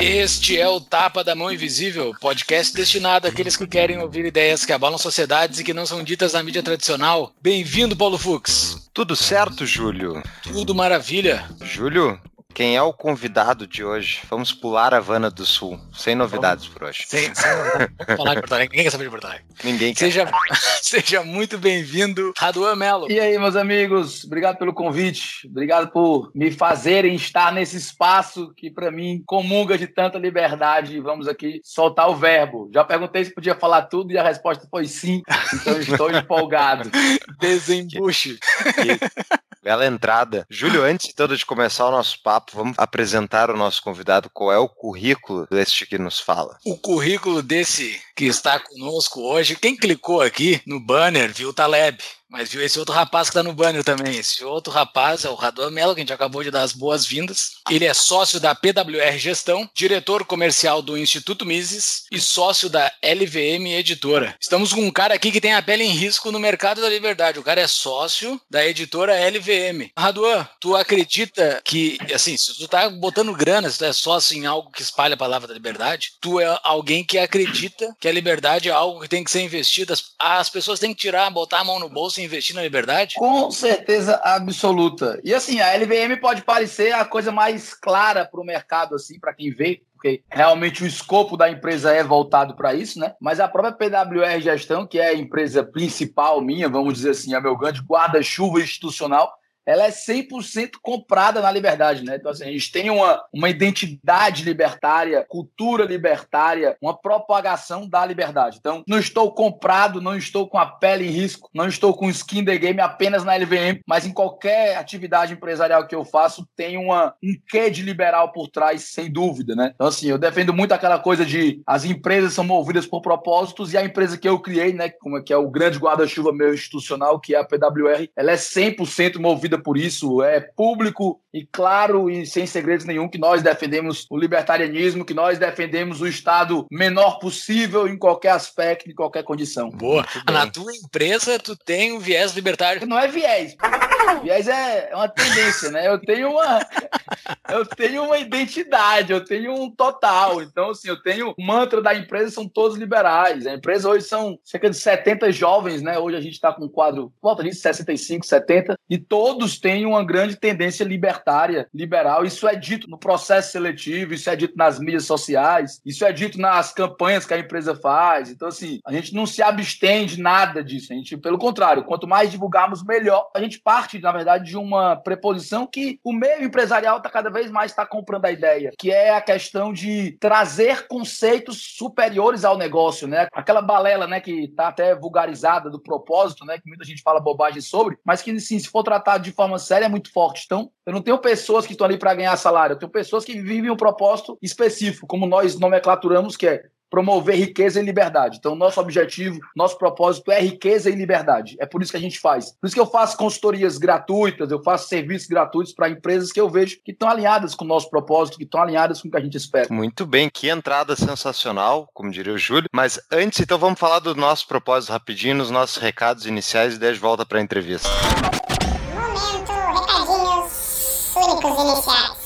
Este é o Tapa da Mão Invisível, podcast destinado àqueles que querem ouvir ideias que abalam sociedades e que não são ditas na mídia tradicional. Bem-vindo, Paulo Fux. Tudo certo, Júlio? Tudo maravilha. Júlio, quem é o convidado de hoje? Vamos pular a Havana do Sul, sem novidades por hoje. Sem falar de Porto Alegre, ninguém quer saber de Porto Alegre. Ninguém quer. Seja muito bem-vindo, Raduan Meló. E aí, meus amigos, obrigado pelo convite, obrigado por me fazerem estar nesse espaço que, para mim, comunga de tanta liberdade. Vamos aqui soltar o verbo. Já perguntei se podia falar tudo e a resposta foi sim, então estou empolgado. Desembuche. Bela entrada. Júlio, antes de começar o nosso papo, vamos apresentar o nosso convidado. Qual é o currículo deste que nos fala? O currículo desse que está conosco hoje, quem clicou aqui no banner viu o Taleb. Mas viu esse outro rapaz que tá no banner também. Esse outro rapaz é o Raduan Meló, que a gente acabou de dar as boas-vindas. Ele é sócio da PWR Gestão, diretor comercial do Instituto Mises e sócio da LVM Editora. Estamos com um cara aqui que tem a pele em risco no mercado da liberdade. O cara é sócio da editora LVM. Raduan, tu acredita que, assim, se tu tá botando grana, se tu é sócio em algo que espalha a palavra da liberdade, tu é alguém que acredita que a liberdade é algo que tem que ser investida. As pessoas têm que tirar, botar a mão no bolso e investir na liberdade? Com certeza absoluta. E assim, a LVM pode parecer a coisa mais clara para o mercado, assim, para quem vê, porque realmente o escopo da empresa é voltado para isso, né? Mas a própria PWR Gestão, que é a empresa principal minha, vamos dizer assim, é meu grande guarda-chuva institucional, ela é 100% comprada na liberdade, né? Então, assim, a gente tem uma identidade libertária, cultura libertária, uma propagação da liberdade. Então, não estou comprado, não estou com a pele em risco, não estou com skin in the game apenas na LVM, mas em qualquer atividade empresarial que eu faço, tem um quê de liberal por trás, sem dúvida, né? Então, assim, eu defendo muito aquela coisa de as empresas são movidas por propósitos e a empresa que eu criei, né, que é o grande guarda-chuva meu institucional, que é a PWR, ela é 100% movida por isso, é público e claro e sem segredos nenhum que nós defendemos o libertarianismo, que nós defendemos o Estado menor possível em qualquer aspecto, em qualquer condição. Boa. Na tua empresa tu tem um viés libertário? Não é viés. Viés é uma tendência, né? Eu tenho uma identidade, eu tenho um total. Então, assim, eu tenho o mantra da empresa, são todos liberais. A empresa hoje são cerca de 70 jovens, né? Hoje a gente está com um quadro, volta disso, 65, 70, e todos têm uma grande tendência libertária, liberal. Isso é dito no processo seletivo, isso é dito nas mídias sociais, isso é dito nas campanhas que a empresa faz. Então, assim, a gente não se abstém de nada disso. A gente, pelo contrário, quanto mais divulgarmos, melhor. A gente parte, na verdade, de uma preposição que o meio empresarial está cada vez mais comprando a ideia, que é a questão de trazer conceitos superiores ao negócio, né? Aquela balela, né, que está até vulgarizada do propósito, né, que muita gente fala bobagem sobre, mas que, sim, se for tratado de forma séria, é muito forte. Então, eu não tenho pessoas que estão ali para ganhar salário, eu tenho pessoas que vivem um propósito específico, como nós nomenclaturamos, que é promover riqueza e liberdade. Então, nosso objetivo, nosso propósito é riqueza e liberdade. É por isso que a gente faz. Por isso que eu faço consultorias gratuitas, eu faço serviços gratuitos para empresas que eu vejo que estão alinhadas com o nosso propósito, que estão alinhadas com o que a gente espera. Muito bem, que entrada sensacional, como diria o Júlio. Mas antes, então, vamos falar do nosso propósito rapidinho, nos nossos recados iniciais e daí de volta para a entrevista. Momento, recadinhos únicos iniciais.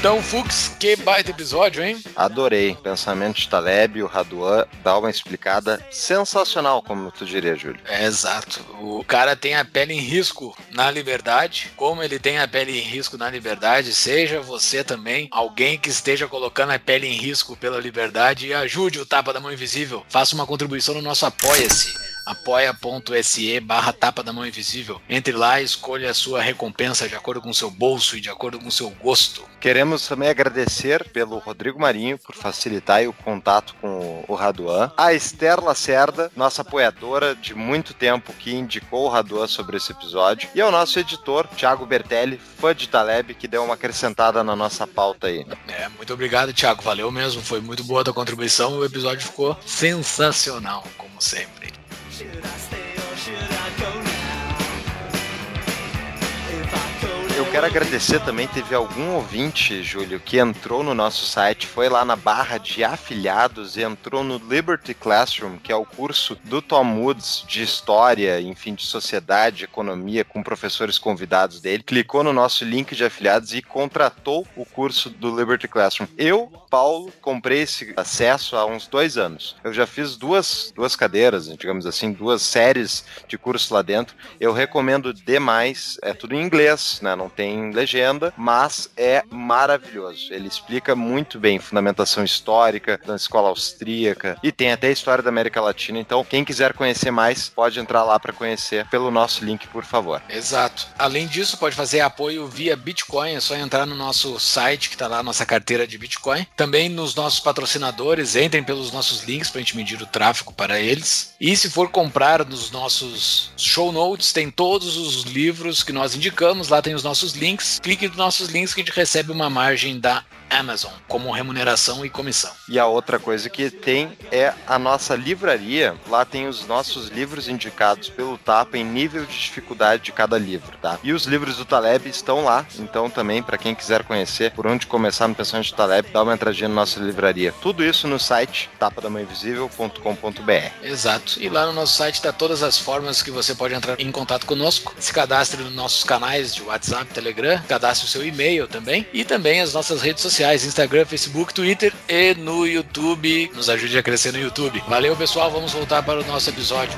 Então, Fux, que baita episódio, hein? Adorei. Pensamento de Taleb, o Raduan dá uma explicada sensacional, como tu diria, Júlio. É, exato. O cara tem a pele em risco na liberdade. Como ele tem a pele em risco na liberdade, seja você também alguém que esteja colocando a pele em risco pela liberdade e ajude o Tapa da Mão Invisível. Faça uma contribuição no nosso Apoia-se. apoia.se/tapa da mão invisível. Entre lá e escolha a sua recompensa de acordo com o seu bolso e de acordo com o seu gosto. Queremos também agradecer pelo Rodrigo Marinho por facilitar o contato com o Raduan. A Esther Lacerda, nossa apoiadora de muito tempo, que indicou o Raduan sobre esse episódio. E ao nosso editor, Thiago Bertelli, fã de Taleb, que deu uma acrescentada na nossa pauta aí. É, muito obrigado, Thiago. Valeu mesmo. Foi muito boa a tua contribuição. O episódio ficou sensacional, como sempre. Eu quero agradecer também, teve algum ouvinte, Júlio, que entrou no nosso site, foi lá na barra de afiliados e entrou no Liberty Classroom, que é o curso do Tom Woods de história, enfim, de sociedade, economia, com professores convidados dele, clicou no nosso link de afiliados e contratou o curso do Liberty Classroom. Eu, Paulo, comprei esse acesso há uns 2 anos. Eu já fiz duas cadeiras, digamos assim, 2 séries de curso lá dentro. Eu recomendo demais, é tudo em inglês, né? Não tem legenda, mas é maravilhoso. Ele explica muito bem fundamentação histórica da escola austríaca e tem até a história da América Latina. Então, quem quiser conhecer mais, pode entrar lá para conhecer pelo nosso link, por favor. Exato. Além disso, pode fazer apoio via Bitcoin. É só entrar no nosso site, que está lá, nossa carteira de Bitcoin. Também nos nossos patrocinadores, entrem pelos nossos links para a gente medir o tráfego para eles. E se for comprar nos nossos show notes, tem todos os livros que nós indicamos. Lá tem os nossos links, clique nos nossos links que a gente recebe uma margem da Amazon como remuneração e comissão. E a outra coisa que tem é a nossa livraria, lá tem os nossos livros indicados pelo Tapa em nível de dificuldade de cada livro, tá? E os livros do Taleb estão lá, então também para quem quiser conhecer por onde começar no pensamento do Taleb, dá uma entradinha na nossa livraria. Tudo isso no site tapadamaoinvisível.com.br. Exato, e lá no nosso site está todas as formas que você pode entrar em contato conosco, se cadastre nos nossos canais de WhatsApp, Telegram, cadastre o seu e-mail também e também as nossas redes sociais, Instagram, Facebook, Twitter e no YouTube. Nos ajude a crescer no YouTube. Valeu, pessoal, vamos voltar para o nosso episódio.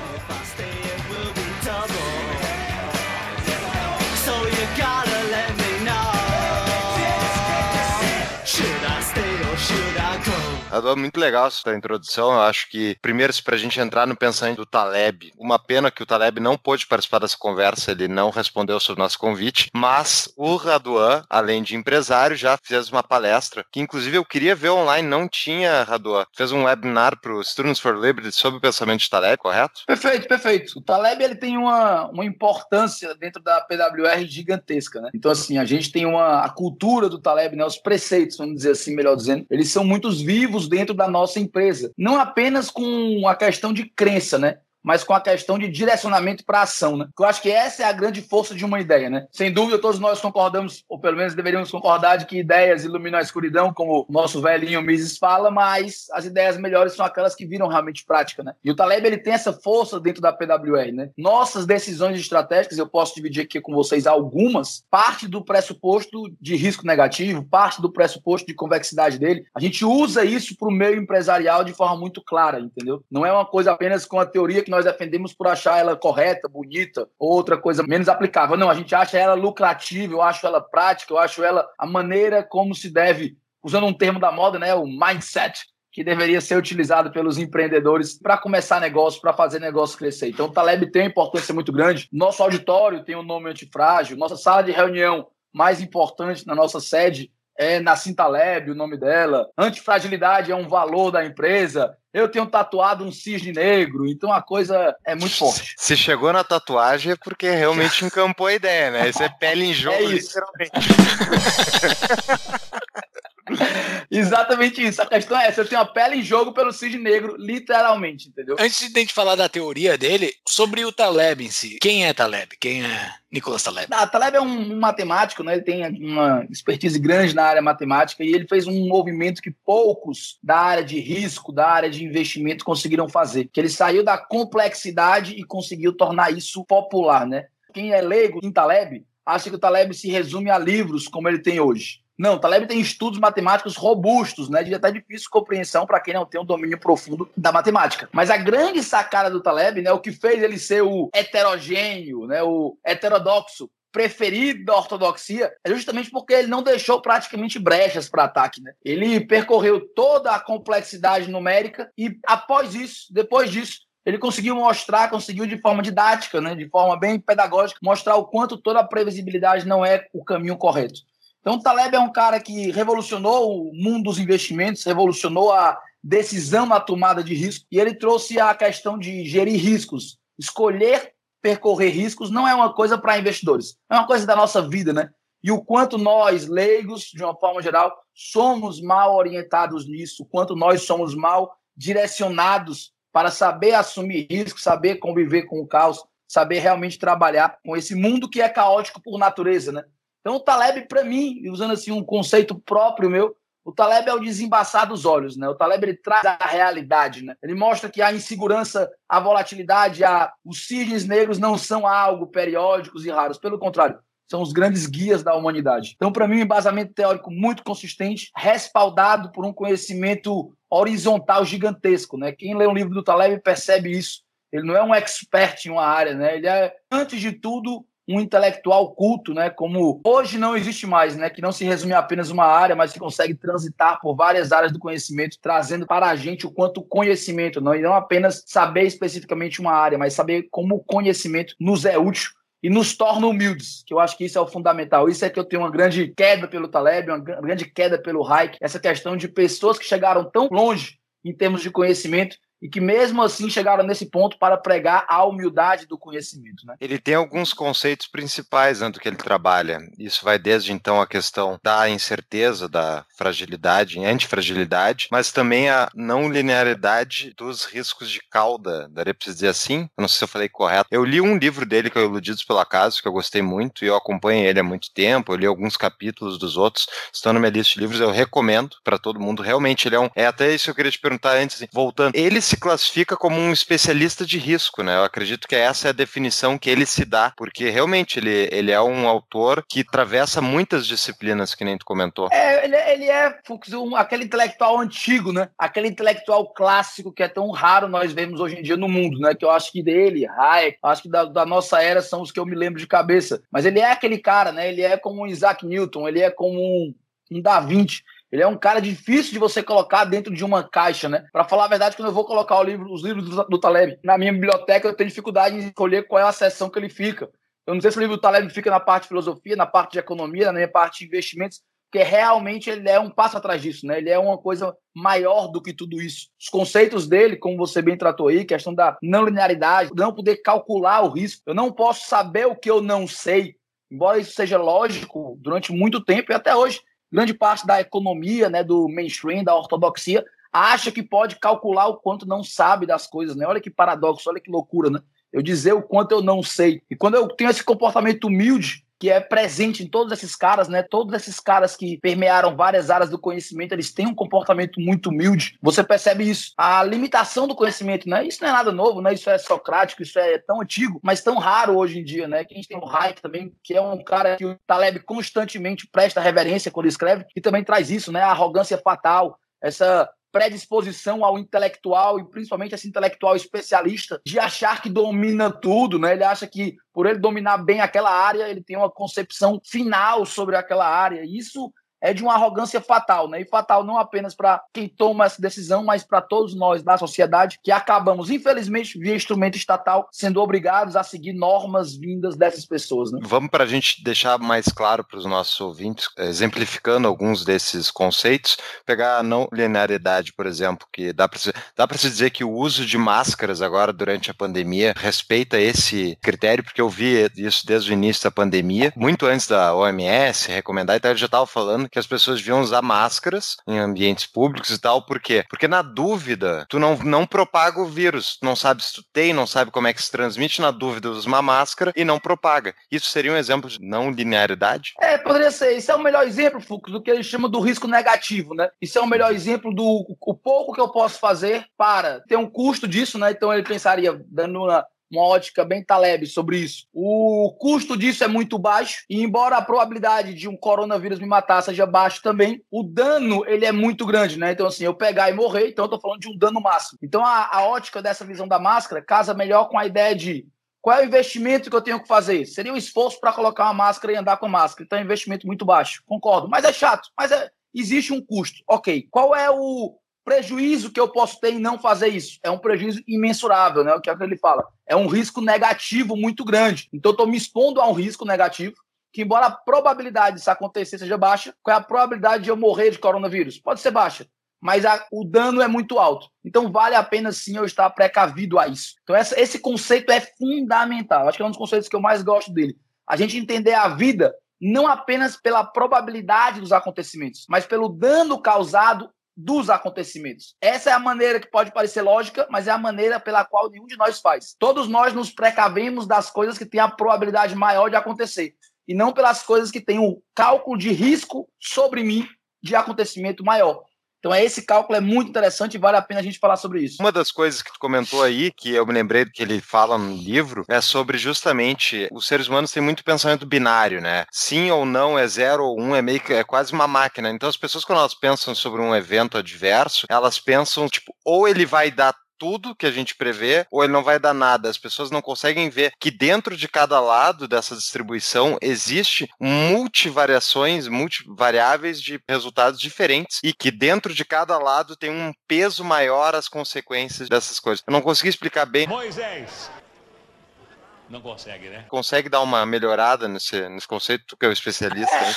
Raduan, muito legal essa tua introdução. Eu acho que, primeiro, para a gente entrar no pensamento do Taleb, uma pena que o Taleb não pôde participar dessa conversa, ele não respondeu sobre o nosso convite, mas o Raduan, além de empresário, já fez uma palestra, que inclusive eu queria ver online, não tinha, Raduan. Fez um webinar para o Students for Liberty sobre o pensamento de Taleb, correto? Perfeito, perfeito. O Taleb, ele tem uma importância dentro da PWR gigantesca, né? Então, assim, a gente tem a cultura do Taleb, né? Os preceitos, vamos dizer assim, melhor dizendo, eles são muito vivos dentro da nossa empresa, não apenas com a questão de crença, né? Mas com a questão de direcionamento para a ação, né? Eu acho que essa é a grande força de uma ideia, né? Sem dúvida, todos nós concordamos, ou pelo menos deveríamos concordar, de que ideias iluminam a escuridão, como o nosso velhinho Mises fala, mas as ideias melhores são aquelas que viram realmente prática, né? E o Taleb, ele tem essa força dentro da PWR, né? Nossas decisões estratégicas, eu posso dividir aqui com vocês algumas, parte do pressuposto de risco negativo, parte do pressuposto de convexidade dele. A gente usa isso para o meio empresarial de forma muito clara, entendeu? Não é uma coisa apenas com a teoria que nós defendemos por achar ela correta, bonita, ou outra coisa menos aplicável. Não, a gente acha ela lucrativa, eu acho ela prática, eu acho ela a maneira como se deve, usando um termo da moda, né, o mindset, que deveria ser utilizado pelos empreendedores para começar negócio, para fazer negócio crescer. Então o Taleb tem uma importância muito grande. Nosso auditório tem um nome Antifrágil, nossa sala de reunião mais importante na nossa sede é Nassim Taleb, o nome dela. Antifragilidade é um valor da empresa. Eu tenho tatuado um cisne negro, então a coisa é muito forte. Se chegou na tatuagem é porque realmente encampou a ideia, né? Isso é pele em jogo, literalmente. Exatamente isso. A questão é essa. Eu tenho a pele em jogo pelo cisne negro, literalmente, entendeu? Antes de a gente falar da teoria dele, sobre o Taleb em si. Quem é Taleb? Quem é Nicholas Taleb? Taleb é um matemático, né? Ele tem uma expertise grande na área matemática e ele fez um movimento que poucos da área de risco, da área de investimento conseguiram fazer. Que ele saiu da complexidade e conseguiu tornar isso popular, né? Quem é leigo em Taleb acha que o Taleb se resume a livros como ele tem hoje. Não, o Taleb tem estudos matemáticos robustos, né? De até difícil compreensão para quem não tem um domínio profundo da matemática. Mas a grande sacada do Taleb, né? O que fez ele ser o heterogêneo, né? O heterodoxo preferido da ortodoxia, é justamente porque ele não deixou praticamente brechas para ataque, né? Ele percorreu toda a complexidade numérica e, depois disso, Ele conseguiu mostrar, conseguiu de forma didática, né, de forma bem pedagógica, mostrar o quanto toda a previsibilidade não é o caminho correto. Então o Taleb é um cara que revolucionou o mundo dos investimentos, revolucionou a decisão na tomada de risco, e ele trouxe a questão de gerir riscos. Escolher percorrer riscos não é uma coisa para investidores, é uma coisa da nossa vida, né? E o quanto nós, leigos, de uma forma geral, somos mal orientados nisso, o quanto nós somos mal direcionados para saber assumir risco, saber conviver com o caos, saber realmente trabalhar com esse mundo que é caótico por natureza, né? Então o Taleb, para mim, usando assim um conceito próprio meu, o Taleb é o desembaçar dos olhos, né? O Taleb, ele traz a realidade, né? Ele mostra que a insegurança, a volatilidade, os cisnes negros não são algo periódicos e raros, pelo contrário, são os grandes guias da humanidade. Então, para mim, um embasamento teórico muito consistente, respaldado por um conhecimento horizontal gigantesco, né? Quem lê um livro do Taleb percebe isso. Ele não é um expert em uma área, né? Ele é, antes de tudo, um intelectual culto, né? Como hoje não existe mais, né? Que não se resume a apenas uma área, mas que consegue transitar por várias áreas do conhecimento, trazendo para a gente o quanto conhecimento, né? E não apenas saber especificamente uma área, mas saber como o conhecimento nos é útil e nos torna humildes, que eu acho que isso é o fundamental. Isso é que eu tenho uma grande queda pelo Taleb, uma grande queda pelo Hayek, essa questão de pessoas que chegaram tão longe em termos de conhecimento e que mesmo assim chegaram nesse ponto para pregar a humildade do conhecimento, né? Ele tem alguns conceitos principais, né, do que ele trabalha. Isso vai desde, então, a questão da incerteza, da fragilidade, antifragilidade, mas também a não linearidade dos riscos de cauda, daria para dizer assim? Eu não sei se eu falei correto. Eu li um livro dele, que é o Iludidos pelo Acaso, que eu gostei muito, e eu acompanho ele há muito tempo, eu li alguns capítulos dos outros, estão na minha lista de livros, eu recomendo para todo mundo. Realmente, ele é um... É até isso que eu queria te perguntar antes, assim, voltando. Ele se classifica como um especialista de risco, né? Eu acredito que essa é a definição que ele se dá, porque realmente ele é um autor que atravessa muitas disciplinas, que nem tu comentou. Ele é aquele intelectual antigo, né? Aquele intelectual clássico que é tão raro nós vemos hoje em dia no mundo, né? Que eu acho que dele, Hayek, acho que da nossa era são os que eu me lembro de cabeça. Mas ele é aquele cara, né? Ele é como um Isaac Newton, ele é como um Da Vinci. Ele é um cara difícil de você colocar dentro de uma caixa, né? Pra falar a verdade, quando eu vou colocar os livros do Taleb na minha biblioteca, eu tenho dificuldade em escolher qual é a seção que ele fica. Eu não sei se o livro do Taleb fica na parte de filosofia, na parte de economia, na minha parte de investimentos, porque realmente ele é um passo atrás disso, né? Ele é uma coisa maior do que tudo isso. Os conceitos dele, como você bem tratou aí, questão da não linearidade, não poder calcular o risco. Eu não posso saber o que eu não sei, embora isso seja lógico durante muito tempo e até hoje. Grande parte da economia, né, do mainstream, da ortodoxia, acha que pode calcular o quanto não sabe das coisas, né? Olha que paradoxo, olha que loucura, né? Eu dizer o quanto eu não sei. E quando eu tenho esse comportamento humilde, que é presente em todos esses caras, né? Todos esses caras que permearam várias áreas do conhecimento, eles têm um comportamento muito humilde. Você percebe isso. A limitação do conhecimento, né? Isso não é nada novo, né? Isso é socrático, isso é tão antigo, mas tão raro hoje em dia, né? Que a gente tem o Hayek também, que é um cara que o Taleb constantemente presta reverência quando escreve, e também traz isso, né? A arrogância fatal, essa predisposição ao intelectual e principalmente esse intelectual especialista de achar que domina tudo, né? Ele acha que por ele dominar bem aquela área, ele tem uma concepção final sobre aquela área. Isso é de uma arrogância fatal, né? E fatal não apenas para quem toma essa decisão, mas para todos nós da sociedade que acabamos, infelizmente, via instrumento estatal, sendo obrigados a seguir normas vindas dessas pessoas, né? Vamos para a gente deixar mais claro para os nossos ouvintes, exemplificando alguns desses conceitos, pegar a não linearidade, por exemplo, que dá para se dizer que o uso de máscaras agora durante a pandemia respeita esse critério, porque eu vi isso desde o início da pandemia, muito antes da OMS recomendar, então eu já estava falando que as pessoas deviam usar máscaras em ambientes públicos e tal. Por quê? Porque na dúvida, tu não propaga o vírus. Tu não sabe se tu tem, não sabe como é que se transmite. Na dúvida, usa uma máscara e não propaga. Isso seria um exemplo de não linearidade? Poderia ser. Isso é o melhor exemplo, Fux, do que eles chamam do risco negativo, né? Isso é o melhor exemplo do o pouco que eu posso fazer para ter um custo disso, né? Então ele pensaria, dando uma ótica bem Taleb sobre isso. O custo disso é muito baixo e embora a probabilidade de um coronavírus me matar seja baixo também, o dano ele é muito grande, né? Então assim, eu pegar e morrer, então eu tô falando de um dano máximo. Então a ótica dessa visão da máscara casa melhor com a ideia de qual é o investimento que eu tenho que fazer? Seria um esforço para colocar uma máscara e andar com a máscara. Então é um investimento muito baixo, concordo. Mas é chato, mas existe um custo. Ok, qual é o prejuízo que eu posso ter em não fazer isso? É um prejuízo imensurável, né? O que é que ele fala? É um risco negativo muito grande. Então, eu estou me expondo a um risco negativo, que embora a probabilidade disso acontecer seja baixa, qual é a probabilidade de eu morrer de coronavírus? Pode ser baixa, mas o dano é muito alto. Então, vale a pena, sim, eu estar precavido a isso. Então, esse conceito é fundamental. Acho que é um dos conceitos que eu mais gosto dele. A gente entender a vida não apenas pela probabilidade dos acontecimentos, mas pelo dano causado dos acontecimentos. Essa é a maneira que pode parecer lógica, mas é a maneira pela qual nenhum de nós faz. Todos nós nos precavemos das coisas que têm a probabilidade maior de acontecer, e não pelas coisas que têm um cálculo de risco sobre mim de acontecimento maior. Então, esse cálculo é muito interessante e vale a pena a gente falar sobre isso. Uma das coisas que tu comentou aí, que eu me lembrei do que ele fala no livro, é sobre justamente os seres humanos têm muito pensamento binário, né? Sim ou não é zero ou um, é meio que é quase uma máquina. Então, as pessoas, quando elas pensam sobre um evento adverso, elas pensam, tipo, ou ele vai dar tudo que a gente prevê, ou ele não vai dar nada. As pessoas não conseguem ver que dentro de cada lado dessa distribuição existe multivariações, multivariáveis de resultados diferentes e que dentro de cada lado tem um peso maior as consequências dessas coisas. Eu não consegui explicar bem. Moisés! Não consegue, né? Consegue dar uma melhorada nesse conceito, que é o especialista. Né?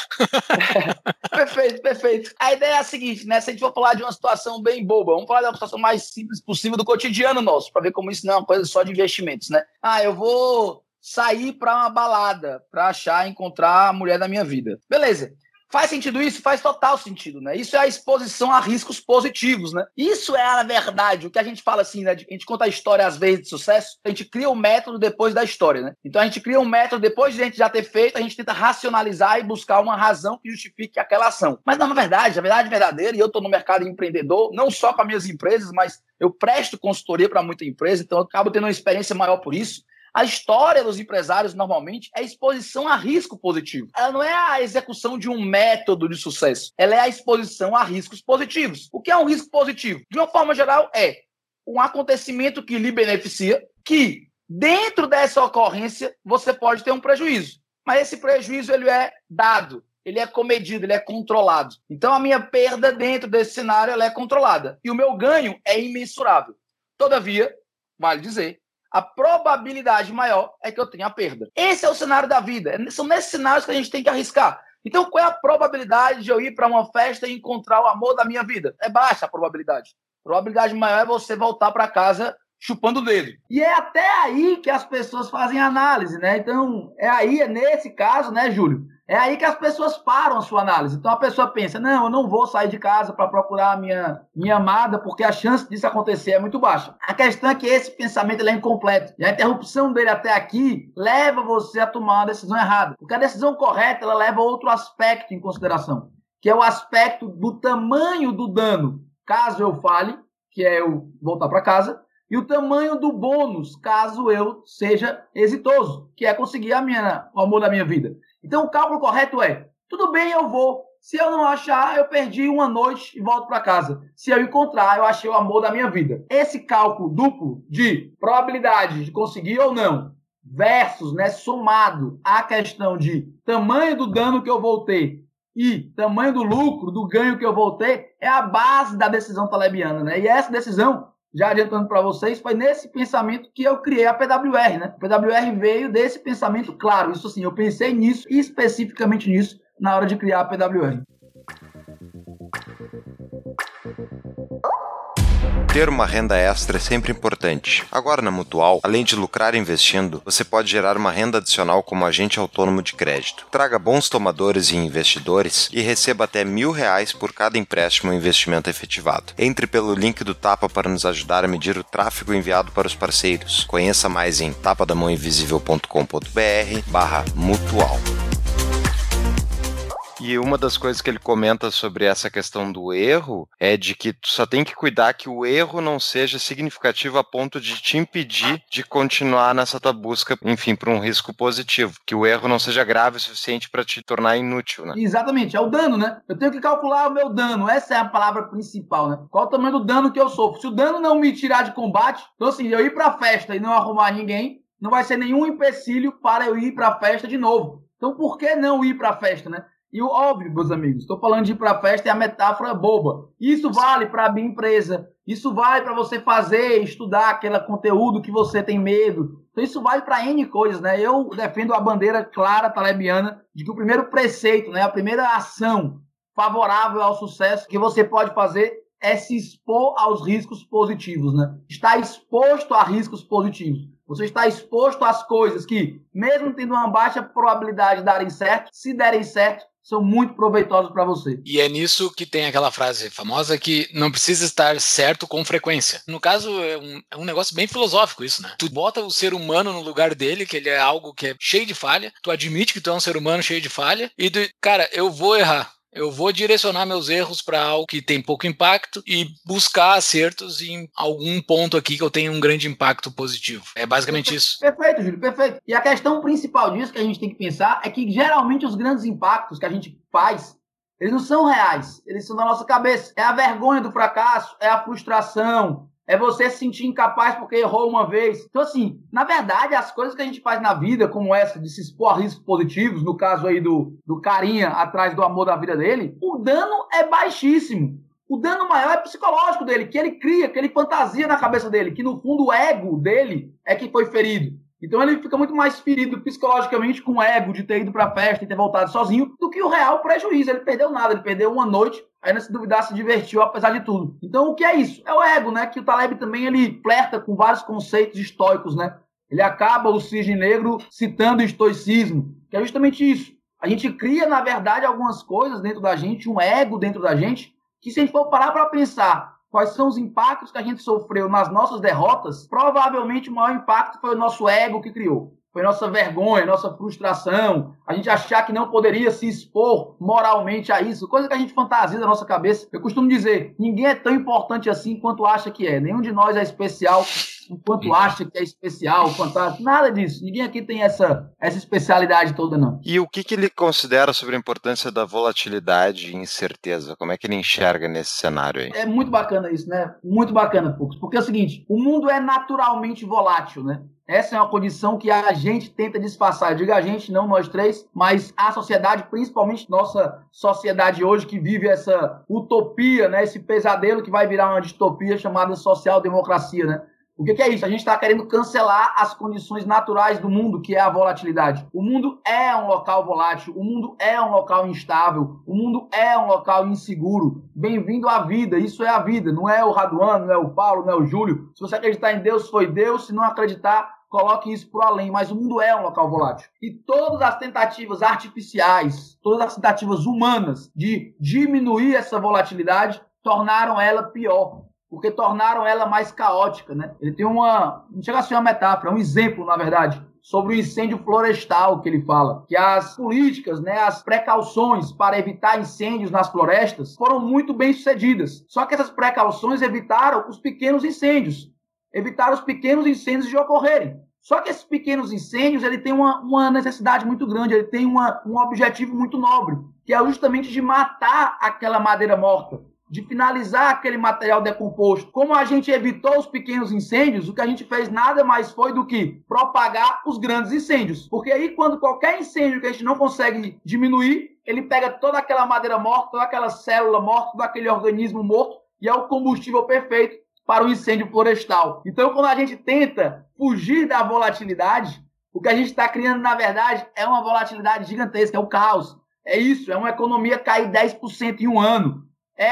Perfeito, perfeito. A ideia é a seguinte, né? Se a gente for falar de uma situação bem boba, vamos falar de uma situação mais simples possível do cotidiano nosso, para ver como isso não é uma coisa só de investimentos, né? Ah, eu vou sair para uma balada, para encontrar a mulher da minha vida. Beleza. Faz sentido isso? Faz total sentido, né? Isso é a exposição a riscos positivos, né? Isso é, na verdade, o que a gente fala assim, né? A gente conta a história, às vezes, de sucesso, a gente cria um método depois da história, né? Então, a gente cria um método depois de a gente já ter feito, a gente tenta racionalizar e buscar uma razão que justifique aquela ação. Mas, na verdade, a verdade é verdadeira, e eu estou no mercado empreendedor, não só para minhas empresas, mas eu presto consultoria para muita empresa, então eu acabo tendo uma experiência maior por isso. A história dos empresários, normalmente, é a exposição a risco positivo. Ela não é a execução de um método de sucesso. Ela é a exposição a riscos positivos. O que é um risco positivo? De uma forma geral, é um acontecimento que lhe beneficia, que dentro dessa ocorrência você pode ter um prejuízo. Mas esse prejuízo ele é dado, ele é comedido, ele é controlado. Então a minha perda dentro desse cenário ela é controlada. E o meu ganho é imensurável. Todavia, vale dizer, a probabilidade maior é que eu tenha a perda. Esse é o cenário da vida. São nesses cenários que a gente tem que arriscar. Então, qual é a probabilidade de eu ir para uma festa e encontrar o amor da minha vida? É baixa a probabilidade. A probabilidade maior é você voltar para casa chupando o dedo. E é até aí que as pessoas fazem análise, né? Então, é nesse caso, né, Júlio? É aí que as pessoas param a sua análise. Então, a pessoa pensa, não, eu não vou sair de casa para procurar a minha amada, porque a chance disso acontecer é muito baixa. A questão é que esse pensamento ele é incompleto. E a interrupção dele até aqui leva você a tomar uma decisão errada. Porque a decisão correta ela leva outro aspecto em consideração, que é o aspecto do tamanho do dano, caso eu fale, que é eu voltar para casa, e o tamanho do bônus, caso eu seja exitoso, que é conseguir o amor da minha vida. Então, o cálculo correto é, tudo bem, eu vou. Se eu não achar, eu perdi uma noite e volto para casa. Se eu encontrar, eu achei o amor da minha vida. Esse cálculo duplo de probabilidade de conseguir ou não, versus, né, somado à questão de tamanho do dano que eu vou ter e tamanho do lucro, do ganho que eu vou ter, é a base da decisão talebiana, né? E essa decisão, já adiantando para vocês, foi nesse pensamento que eu criei a PWR, né? A PWR veio desse pensamento claro. Isso assim, eu pensei nisso, especificamente nisso, na hora de criar a PWR. Ter uma renda extra é sempre importante. Agora, na Mutual, além de lucrar investindo, você pode gerar uma renda adicional como agente autônomo de crédito. Traga bons tomadores e investidores e receba até R$1.000 por cada empréstimo ou investimento efetivado. Entre pelo link do Tapa para nos ajudar a medir o tráfego enviado para os parceiros. Conheça mais em tapadamãoinvisível.com.br/mutual. E uma das coisas que ele comenta sobre essa questão do erro é de que tu só tem que cuidar que o erro não seja significativo a ponto de te impedir de continuar nessa tua busca, enfim, por um risco positivo. Que o erro não seja grave o suficiente para te tornar inútil, né? Exatamente, é o dano, né? Eu tenho que calcular o meu dano, essa é a palavra principal, né? Qual o tamanho do dano que eu sofro? Se o dano não me tirar de combate, então assim, eu ir pra festa e não arrumar ninguém, não vai ser nenhum empecilho para eu ir pra festa de novo. Então por que não ir pra festa, né? E o óbvio, meus amigos, estou falando de ir para a festa, é a metáfora boba. Isso vale para a minha empresa. Isso vale para você fazer, estudar aquele conteúdo que você tem medo. Então, isso vale para N coisas, né? Eu defendo a bandeira clara talebiana de que o primeiro preceito, né, a primeira ação favorável ao sucesso que você pode fazer é se expor aos riscos positivos, né? Estar exposto a riscos positivos. Você está exposto às coisas que, mesmo tendo uma baixa probabilidade de darem certo, se derem certo, são muito proveitosas para você. E é nisso que tem aquela frase famosa que não precisa estar certo com frequência. No caso, é um negócio bem filosófico isso, né? Tu bota o ser humano no lugar dele, que ele é algo que é cheio de falha, tu admite que tu é um ser humano cheio de falha, e tu, cara, eu vou errar. Eu vou direcionar meus erros para algo que tem pouco impacto e buscar acertos em algum ponto aqui que eu tenha um grande impacto positivo. É basicamente isso. Perfeito, Júlio, perfeito. E a questão principal disso que a gente tem que pensar é que geralmente os grandes impactos que a gente faz, eles não são reais, eles são na nossa cabeça. É a vergonha do fracasso, é a frustração, é você se sentir incapaz porque errou uma vez. Então, assim, na verdade, as coisas que a gente faz na vida, como essa de se expor a riscos positivos, no caso aí do carinha atrás do amor da vida dele, o dano é baixíssimo. O dano maior é psicológico dele, que ele cria, que ele fantasia na cabeça dele, que no fundo o ego dele é que foi ferido. Então ele fica muito mais ferido psicologicamente com o ego de ter ido pra festa e ter voltado sozinho do que o real prejuízo. Ele perdeu nada, ele perdeu uma noite, ainda se duvidar se divertiu apesar de tudo. Então o que é isso? É o ego, né? Que o Taleb também ele flerta com vários conceitos estoicos, né? Ele acaba o Cisne Negro citando o estoicismo, que é justamente isso. A gente cria, na verdade, algumas coisas dentro da gente, um ego dentro da gente, que se a gente for parar pra pensar quais são os impactos que a gente sofreu nas nossas derrotas, provavelmente o maior impacto foi o nosso ego que criou. Foi nossa vergonha, nossa frustração, a gente achar que não poderia se expor moralmente a isso, coisa que a gente fantasia da nossa cabeça. Eu costumo dizer, ninguém é tão importante assim quanto acha que é. Nenhum de nós é especial enquanto acha que é especial, fantástico. Nada disso. Ninguém aqui tem essa especialidade toda, não. E o que ele considera sobre a importância da volatilidade e incerteza? Como é que ele enxerga nesse cenário aí? É muito bacana isso, né? Muito bacana, Fux. Porque é o seguinte, o mundo é naturalmente volátil, né? Essa é uma condição que a gente tenta disfarçar. Eu digo a gente, não nós três, mas a sociedade, principalmente nossa sociedade hoje, que vive essa utopia, né? Esse pesadelo que vai virar uma distopia chamada social-democracia, né? O que é isso? A gente está querendo cancelar as condições naturais do mundo, que é a volatilidade. O mundo é um local volátil, o mundo é um local instável, o mundo é um local inseguro. Bem-vindo à vida, isso é a vida. Não é o Raduan, não é o Paulo, não é o Júlio. Se você acreditar em Deus, foi Deus. Se não acreditar, coloque isso para além. Mas o mundo é um local volátil. E todas as tentativas artificiais, todas as tentativas humanas de diminuir essa volatilidade, tornaram ela pior, porque tornaram ela mais caótica, né? Ele tem não chega a ser uma metáfora, é um exemplo, na verdade, sobre o incêndio florestal que ele fala, que as políticas, né, as precauções para evitar incêndios nas florestas foram muito bem sucedidas. Só que essas precauções evitaram os pequenos incêndios, de ocorrerem. Só que esses pequenos incêndios, ele tem uma necessidade muito grande, ele tem um objetivo muito nobre, que é justamente de matar aquela madeira morta, de finalizar aquele material decomposto. Como a gente evitou os pequenos incêndios, o que a gente fez nada mais foi do que propagar os grandes incêndios. Porque aí, quando qualquer incêndio que a gente não consegue diminuir, ele pega toda aquela madeira morta, toda aquela célula morta, todo aquele organismo morto, e é o combustível perfeito para o incêndio florestal. Então, quando a gente tenta fugir da volatilidade, o que a gente está criando, na verdade, é uma volatilidade gigantesca, é o caos. É isso, é uma economia cair 10% em um ano.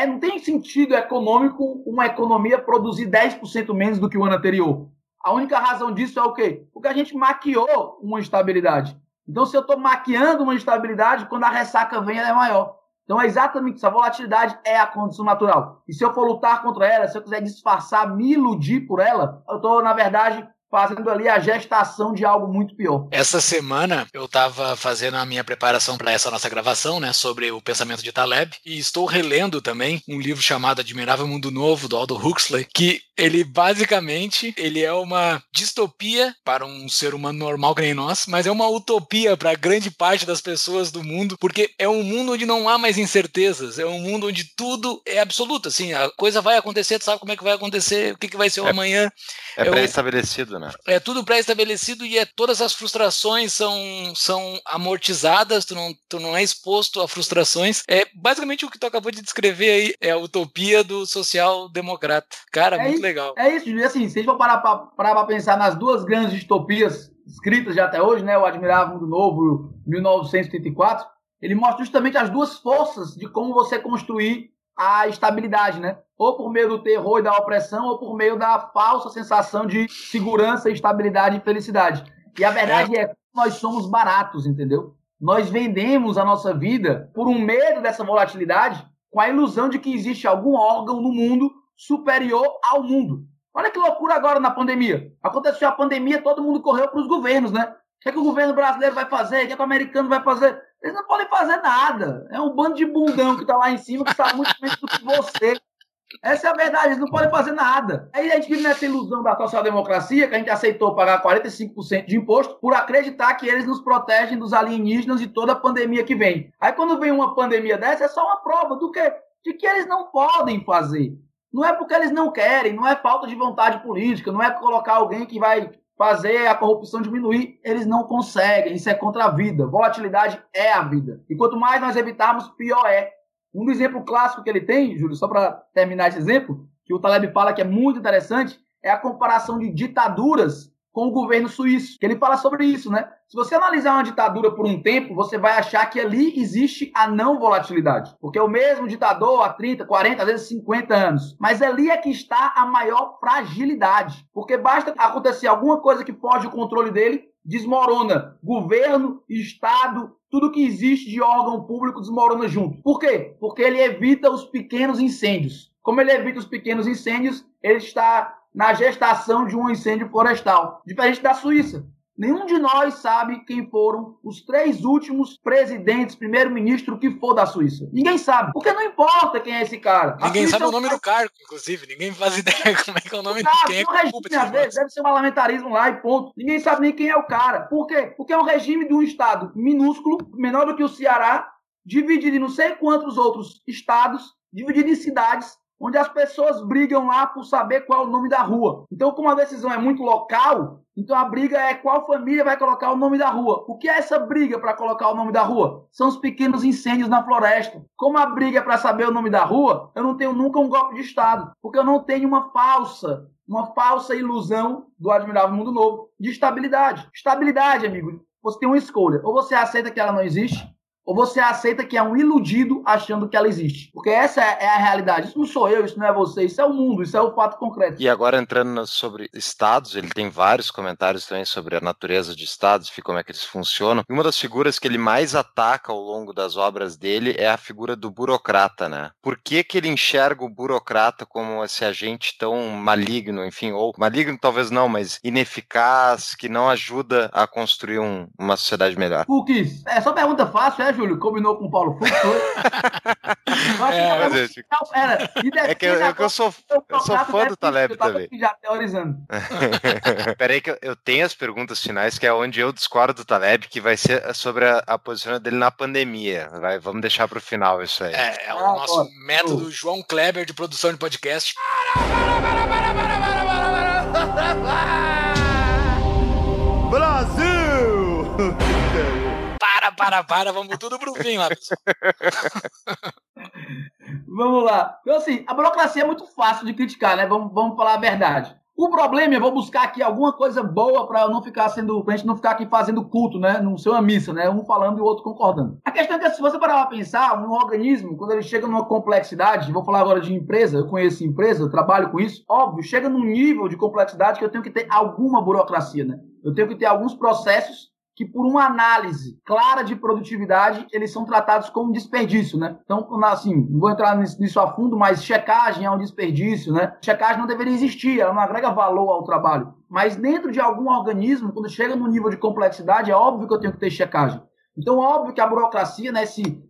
Não tem sentido econômico uma economia produzir 10% menos do que o ano anterior. A única razão disso é o quê? Porque a gente maquiou uma instabilidade. Então, se eu estou maquiando uma instabilidade, quando a ressaca vem, ela é maior. Então, é exatamente isso. A volatilidade é a condição natural. E se eu for lutar contra ela, se eu quiser disfarçar, me iludir por ela, eu estou, na verdade, fazendo ali a gestação de algo muito pior. Essa semana eu estava fazendo a minha preparação para essa nossa gravação, né, sobre o pensamento de Taleb, e estou relendo também um livro chamado Admirável Mundo Novo, do Aldo Huxley, que Ele basicamente, ele é uma distopia para um ser humano normal que nem nós, mas é uma utopia para grande parte das pessoas do mundo, porque é um mundo onde não há mais incertezas, é um mundo onde tudo é absoluto, assim, a coisa vai acontecer, tu sabe como é que vai acontecer, o que, que vai ser o amanhã. É pré-estabelecido, né? É tudo pré-estabelecido e todas as frustrações são amortizadas, tu não é exposto a frustrações. É basicamente o que tu acabou de descrever aí, é a utopia do social-democrata. Cara, muito legal. É isso, Júlio. Assim, se a gente for parar pra pensar nas duas grandes distopias escritas já até hoje, né, o Admirável Mundo Novo e o 1984, ele mostra justamente as duas forças de como você construir a estabilidade, né? Ou por meio do terror e da opressão, ou por meio da falsa sensação de segurança, estabilidade e felicidade. E a verdade é que nós somos baratos, entendeu? Nós vendemos a nossa vida por um medo dessa volatilidade com a ilusão de que existe algum órgão no mundo superior ao mundo. Olha que loucura agora na pandemia. Aconteceu a pandemia, todo mundo correu para os governos, né? O que é que o governo brasileiro vai fazer? O que é que o americano vai fazer? Eles não podem fazer nada. É um bando de bundão que está lá em cima que sabe muito menos do que você. Essa é a verdade, eles não podem fazer nada. Aí a gente vive nessa ilusão da social-democracia, que a gente aceitou pagar 45% de imposto por acreditar que eles nos protegem dos alienígenas e toda a pandemia que vem. Aí quando vem uma pandemia dessa, é só uma prova do quê? De que eles não podem fazer. Não é porque eles não querem, não é falta de vontade política, não é colocar alguém que vai fazer a corrupção diminuir. Eles não conseguem, isso é contra a vida. Volatilidade é a vida. E quanto mais nós evitarmos, pior é. Um exemplo clássico que ele tem, Júlio, só para terminar esse exemplo, que o Taleb fala que é muito interessante, é a comparação de ditaduras com o governo suíço. Que ele fala sobre isso, né? Se você analisar uma ditadura por um tempo, você vai achar que ali existe a não volatilidade. Porque é o mesmo ditador há 30, 40, às vezes 50 anos. Mas ali é que está a maior fragilidade. Porque basta acontecer alguma coisa que foge do controle dele, desmorona governo, Estado, tudo que existe de órgão público desmorona junto. Por quê? Porque ele evita os pequenos incêndios. Como ele evita os pequenos incêndios, ele está na gestação de um incêndio florestal. Diferente da Suíça. Nenhum de nós sabe quem foram os 3 últimos presidentes, primeiro-ministro, que for da Suíça. Ninguém sabe. Porque não importa quem é esse cara. Ninguém sabe o nome do cargo, inclusive. Ninguém faz ideia como é que é o nome do cara. É às vezes deve ser um parlamentarismo lá e ponto. Ninguém sabe nem quem é o cara. Por quê? Porque é um regime de um estado minúsculo, menor do que o Ceará, dividido em não sei quantos outros estados, dividido em cidades, onde as pessoas brigam lá por saber qual é o nome da rua. Então, como a decisão é muito local, então a briga é qual família vai colocar o nome da rua. O que é essa briga para colocar o nome da rua? São os pequenos incêndios na floresta. Como a briga é para saber o nome da rua, eu não tenho nunca um golpe de Estado, porque eu não tenho uma falsa ilusão do Admirável Mundo Novo de estabilidade. Estabilidade, amigo, você tem uma escolha. Ou você aceita que ela não existe, ou você aceita que é um iludido achando que ela existe. Porque essa é a realidade. Isso não sou eu, isso não é você, isso é o mundo, isso é o fato concreto. E agora entrando sobre estados, ele tem vários comentários também sobre a natureza de estados e como é que eles funcionam. E uma das figuras que ele mais ataca ao longo das obras dele é a figura do burocrata, né? Por que que ele enxerga o burocrata como esse agente tão maligno, enfim, ou maligno talvez não, mas ineficaz, que não ajuda a construir uma sociedade melhor? Fux, essa pergunta fácil, Júlio, combinou com o Paulo Fux. Eu sou fã do Taleb também. Já teorizando. Peraí que eu tenho as perguntas finais, que é onde eu discordo do Taleb, que vai ser sobre a posição dele na pandemia. Vamos deixar pro final isso aí. É o nosso método João Kleber de produção de podcast. Brasil! Para, vamos tudo pro fim lá. Vamos lá. Então, assim, a burocracia é muito fácil de criticar, né? Vamos falar a verdade. O problema, eu vou buscar aqui alguma coisa boa para a gente não ficar aqui fazendo culto, né? Não ser uma missa, né? Um falando e o outro concordando. A questão é que, se você parar para pensar, um organismo, quando ele chega numa complexidade, vou falar agora de empresa, eu conheço empresa, eu trabalho com isso, óbvio, chega num nível de complexidade que eu tenho que ter alguma burocracia, né? Eu tenho que ter alguns processos que, por uma análise clara de produtividade, eles são tratados como desperdício, né? Então, assim, não vou entrar nisso a fundo, mas checagem é um desperdício, né? Checagem não deveria existir, ela não agrega valor ao trabalho. Mas dentro de algum organismo, quando chega no nível de complexidade, é óbvio que eu tenho que ter checagem. Então, óbvio que a burocracia, né,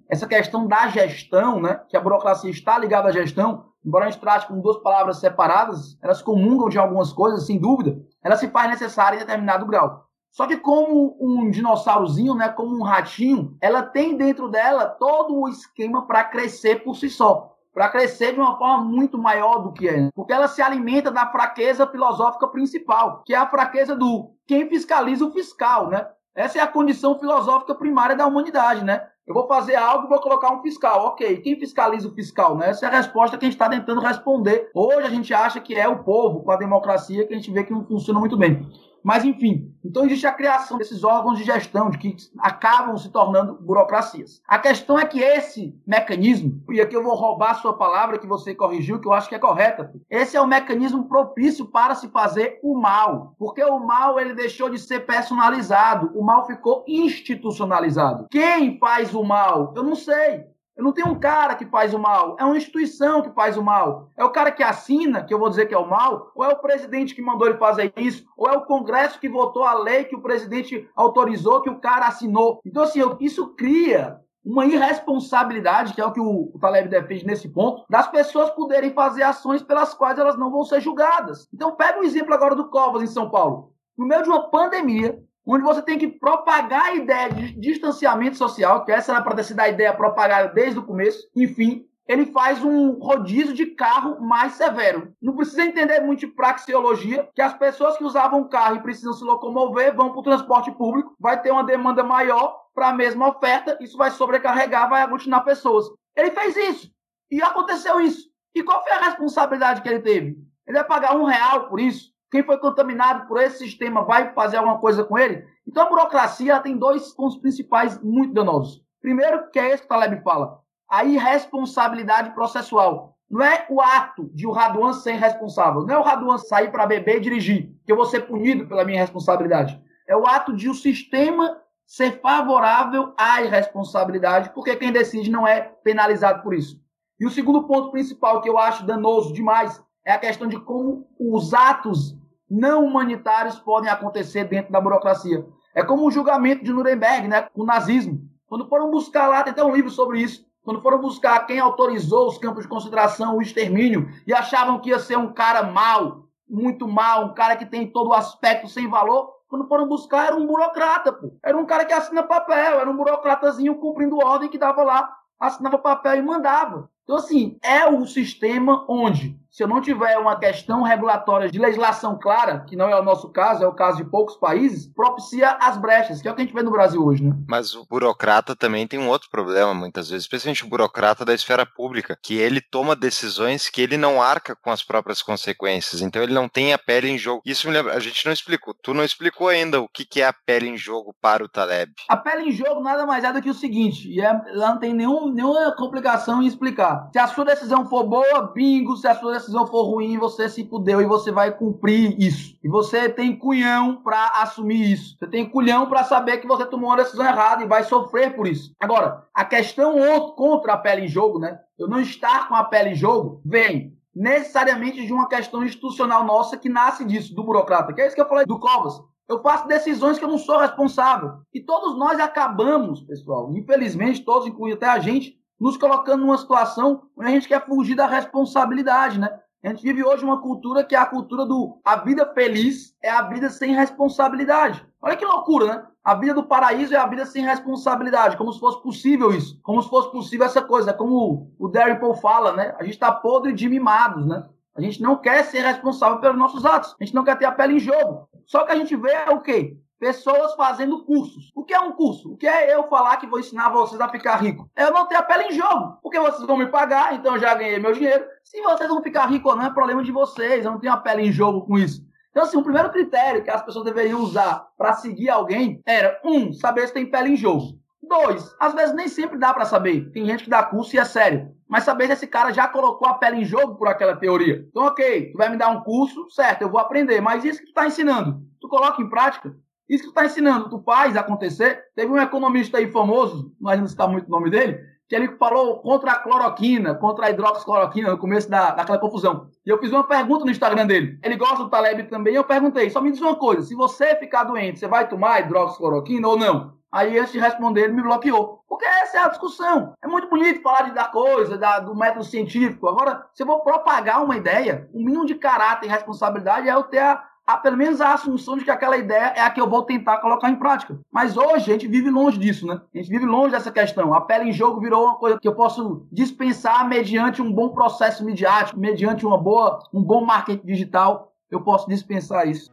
essa questão da gestão, né, que a burocracia está ligada à gestão, embora a gente trate como duas palavras separadas, elas comungam de algumas coisas, sem dúvida, ela se faz necessária em determinado grau. Só que como um dinossaurozinho, né, como um ratinho, ela tem dentro dela todo o esquema para crescer por si só, para crescer de uma forma muito maior do que é, porque ela se alimenta da fraqueza filosófica principal, que é a fraqueza do quem fiscaliza o fiscal, né? Essa é a condição filosófica primária da humanidade, né? Eu vou fazer algo, vou colocar um fiscal. Ok, quem fiscaliza o fiscal, né? Essa é a resposta que a gente está tentando responder. Hoje a gente acha que é o povo, com a democracia, que a gente vê que não funciona muito bem. Mas, enfim, então existe a criação desses órgãos de gestão, de que acabam se tornando burocracias. A questão é que esse mecanismo, e aqui eu vou roubar a sua palavra que você corrigiu, que eu acho que é correta, esse é o mecanismo propício para se fazer o mal, porque o mal ele deixou de ser personalizado, o mal ficou institucionalizado. Quem faz o mal? Eu não sei. Eu não tenho um cara que faz o mal, é uma instituição que faz o mal. É o cara que assina, que eu vou dizer que é o mal, ou é o presidente que mandou ele fazer isso, ou é o Congresso que votou a lei que o presidente autorizou, que o cara assinou. Então, assim, isso cria uma irresponsabilidade, que é o que o Taleb defende nesse ponto, das pessoas poderem fazer ações pelas quais elas não vão ser julgadas. Então, pega um exemplo agora do Covas, em São Paulo. No meio de uma pandemia, onde você tem que propagar a ideia de distanciamento social, que essa era para ter sido a ideia propagada desde o começo, enfim, ele faz um rodízio de carro mais severo. Não precisa entender muito de praxeologia, que as pessoas que usavam carro e precisam se locomover vão para o transporte público, vai ter uma demanda maior para a mesma oferta, isso vai sobrecarregar, vai aglutinar pessoas. Ele fez isso, e aconteceu isso. E qual foi a responsabilidade que ele teve? Ele vai pagar R$1 por isso? Quem foi contaminado por esse sistema vai fazer alguma coisa com ele? Então, a burocracia ela tem dois pontos principais muito danosos. Primeiro, que é esse que o Taleb fala, a irresponsabilidade processual. Não é o ato de o Raduan ser responsável. Não é o Raduan sair para beber e dirigir, que eu vou ser punido pela minha irresponsabilidade. É o ato de o sistema ser favorável à irresponsabilidade, porque quem decide não é penalizado por isso. E o segundo ponto principal que eu acho danoso demais é a questão de como os atos não humanitários podem acontecer dentro da burocracia. É como o julgamento de Nuremberg, né, com o nazismo. Quando foram buscar lá, tem até um livro sobre isso, quando foram buscar quem autorizou os campos de concentração, o extermínio, e achavam que ia ser um cara mau, muito mau, um cara que tem todo o aspecto sem valor, quando foram buscar era um burocrata, pô. Era um cara que assina papel, era um burocratazinho cumprindo ordem que dava lá, assinava papel e mandava. Então, assim, é o sistema onde, se eu não tiver uma questão regulatória de legislação clara, que não é o nosso caso, é o caso de poucos países, propicia as brechas, que é o que a gente vê no Brasil hoje, né? Mas o burocrata também tem um outro problema, muitas vezes, especialmente o burocrata da esfera pública, que ele toma decisões que ele não arca com as próprias consequências, então ele não tem a pele em jogo. Isso me lembra, a gente não explicou, tu não explicou ainda o que é a pele em jogo para o Taleb. A pele em jogo nada mais é do que o seguinte, e ela não tem nenhuma complicação em explicar. Se a sua decisão for boa, bingo, se a sua decisão for ruim, você se fudeu e você vai cumprir isso. E você tem culhão pra assumir isso. Você tem culhão pra saber que você tomou uma decisão errada e vai sofrer por isso. Agora, a questão contra a pele em jogo, né? Eu não estar com a pele em jogo, vem necessariamente de uma questão institucional nossa que nasce disso, do burocrata. Que é isso que eu falei do Covas. Eu faço decisões que eu não sou responsável. E todos nós acabamos, pessoal, infelizmente, todos, incluindo até a gente, nos colocando numa situação onde a gente quer fugir da responsabilidade, né? A gente vive hoje uma cultura que é a cultura do a vida feliz é a vida sem responsabilidade. Olha que loucura, né? A vida do paraíso é a vida sem responsabilidade, como se fosse possível isso, como se fosse possível essa coisa, como o Darry Paul fala, né? A gente está podre de mimados, né? A gente não quer ser responsável pelos nossos atos, a gente não quer ter a pele em jogo. Só que a gente vê é o quê? Pessoas fazendo cursos. O que é um curso? O que é eu falar que vou ensinar vocês a ficar rico? Eu não tenho a pele em jogo, porque vocês vão me pagar, então eu já ganhei meu dinheiro. Se vocês vão ficar ricos ou não, é problema de vocês, eu não tenho a pele em jogo com isso. Então, assim, o primeiro critério que as pessoas deveriam usar para seguir alguém era, saber se tem pele em jogo. 2, às vezes nem sempre dá para saber. Tem gente que dá curso e é sério. Mas saber se esse cara já colocou a pele em jogo por aquela teoria. Então, ok, tu vai me dar um curso, certo, eu vou aprender. Mas isso que tu tá ensinando, tu coloca em prática? Isso que tu tá ensinando, tu faz acontecer? Teve um economista aí famoso, não vai citar muito o nome dele, que ele falou contra a cloroquina, contra a hidroxicloroquina, no começo daquela confusão. E eu fiz uma pergunta no Instagram dele. Ele gosta do Taleb também, eu perguntei, só me diz uma coisa, se você ficar doente, você vai tomar hidroxicloroquina ou não? Aí, antes de responder, ele me bloqueou. Porque essa é a discussão. É muito bonito falar da coisa, do método científico. Agora, se eu vou propagar uma ideia, o mínimo de caráter e responsabilidade é eu ter pelo menos a assunção de que aquela ideia é a que eu vou tentar colocar em prática. Mas hoje a gente vive longe disso, né? A gente vive longe dessa questão. A pele em jogo virou uma coisa que eu posso dispensar mediante um bom processo midiático, mediante um bom marketing digital. Eu posso dispensar isso.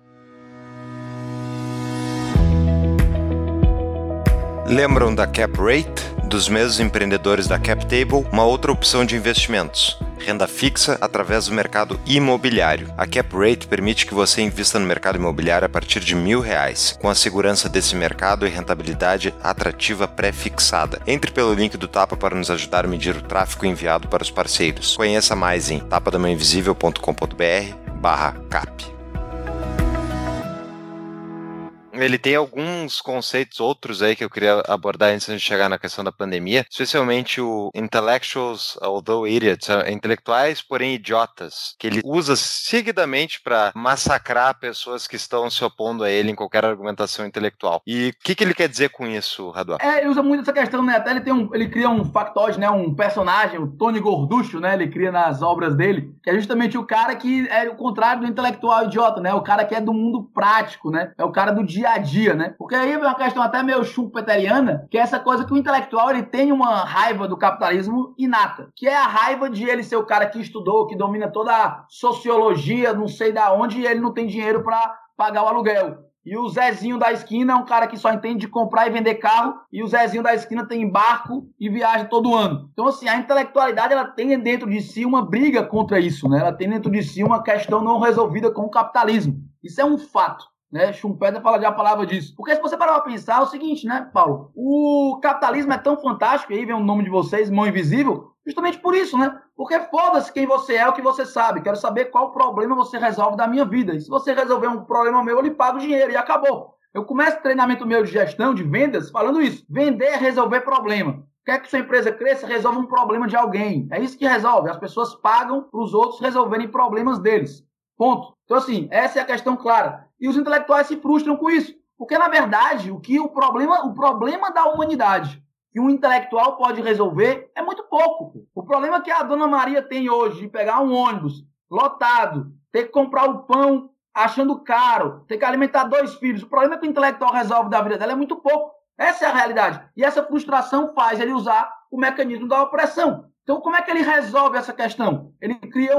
Lembram da Cap Rate? Dos mesmos empreendedores da Cap Table, uma outra opção de investimentos. Renda fixa através do mercado imobiliário. A Cap Rate permite que você invista no mercado imobiliário a partir de R$1.000, com a segurança desse mercado e rentabilidade atrativa pré-fixada. Entre pelo link do Tapa para nos ajudar a medir o tráfego enviado para os parceiros. Conheça mais em tapadamãoinvisível.com.br/cap. Ele tem alguns conceitos, outros aí que eu queria abordar antes de chegar na questão da pandemia, especialmente o intellectuals, although idiots, intelectuais, porém idiotas, que ele usa seguidamente para massacrar pessoas que estão se opondo a ele em qualquer argumentação intelectual. E o que ele quer dizer com isso, Raduan? Ele usa muito essa questão, né? Até ele cria um factoide, né? Um personagem, o Tony Gorducho, né? Ele cria nas obras dele, que é justamente o cara que é o contrário do intelectual idiota, né? O cara que é do mundo prático, né? É o cara do dia a dia, né? Porque aí é uma questão até meio schumpeteriana, que é essa coisa que o intelectual, ele tem uma raiva do capitalismo inata, que é a raiva de ele ser o cara que estudou, que domina toda a sociologia, não sei da onde, e ele não tem dinheiro para pagar o aluguel. E o Zezinho da esquina é um cara que só entende de comprar e vender carro, e o Zezinho da esquina tem barco e viaja todo ano. Então, assim, a intelectualidade, ela tem dentro de si uma briga contra isso, né? Ela tem dentro de si uma questão não resolvida com o capitalismo. Isso é um fato. Né? Schumpeter fala já a palavra disso. Porque se você parar pra pensar, é o seguinte, né, Paulo? O capitalismo é tão fantástico, e aí vem o nome de vocês, Mão Invisível, justamente por isso, né? Porque foda-se quem você é, o que você sabe. Quero saber qual problema você resolve da minha vida. E se você resolver um problema meu, eu lhe pago dinheiro e acabou. Eu começo treinamento meu de gestão, de vendas, falando isso. Vender é resolver problema. Quer que sua empresa cresça, resolva um problema de alguém. É isso que resolve. As pessoas pagam para os outros resolverem problemas deles. Ponto. Então, assim, essa é a questão clara. E os intelectuais se frustram com isso. Porque, na verdade, o problema da humanidade que um intelectual pode resolver é muito pouco. O problema que a Dona Maria tem hoje de pegar um ônibus lotado, ter que comprar o pão achando caro, ter que alimentar 2 filhos, o problema que o intelectual resolve da vida dela é muito pouco. Essa é a realidade. E essa frustração faz ele usar o mecanismo da opressão. Então, como é que ele resolve essa questão? Ele cria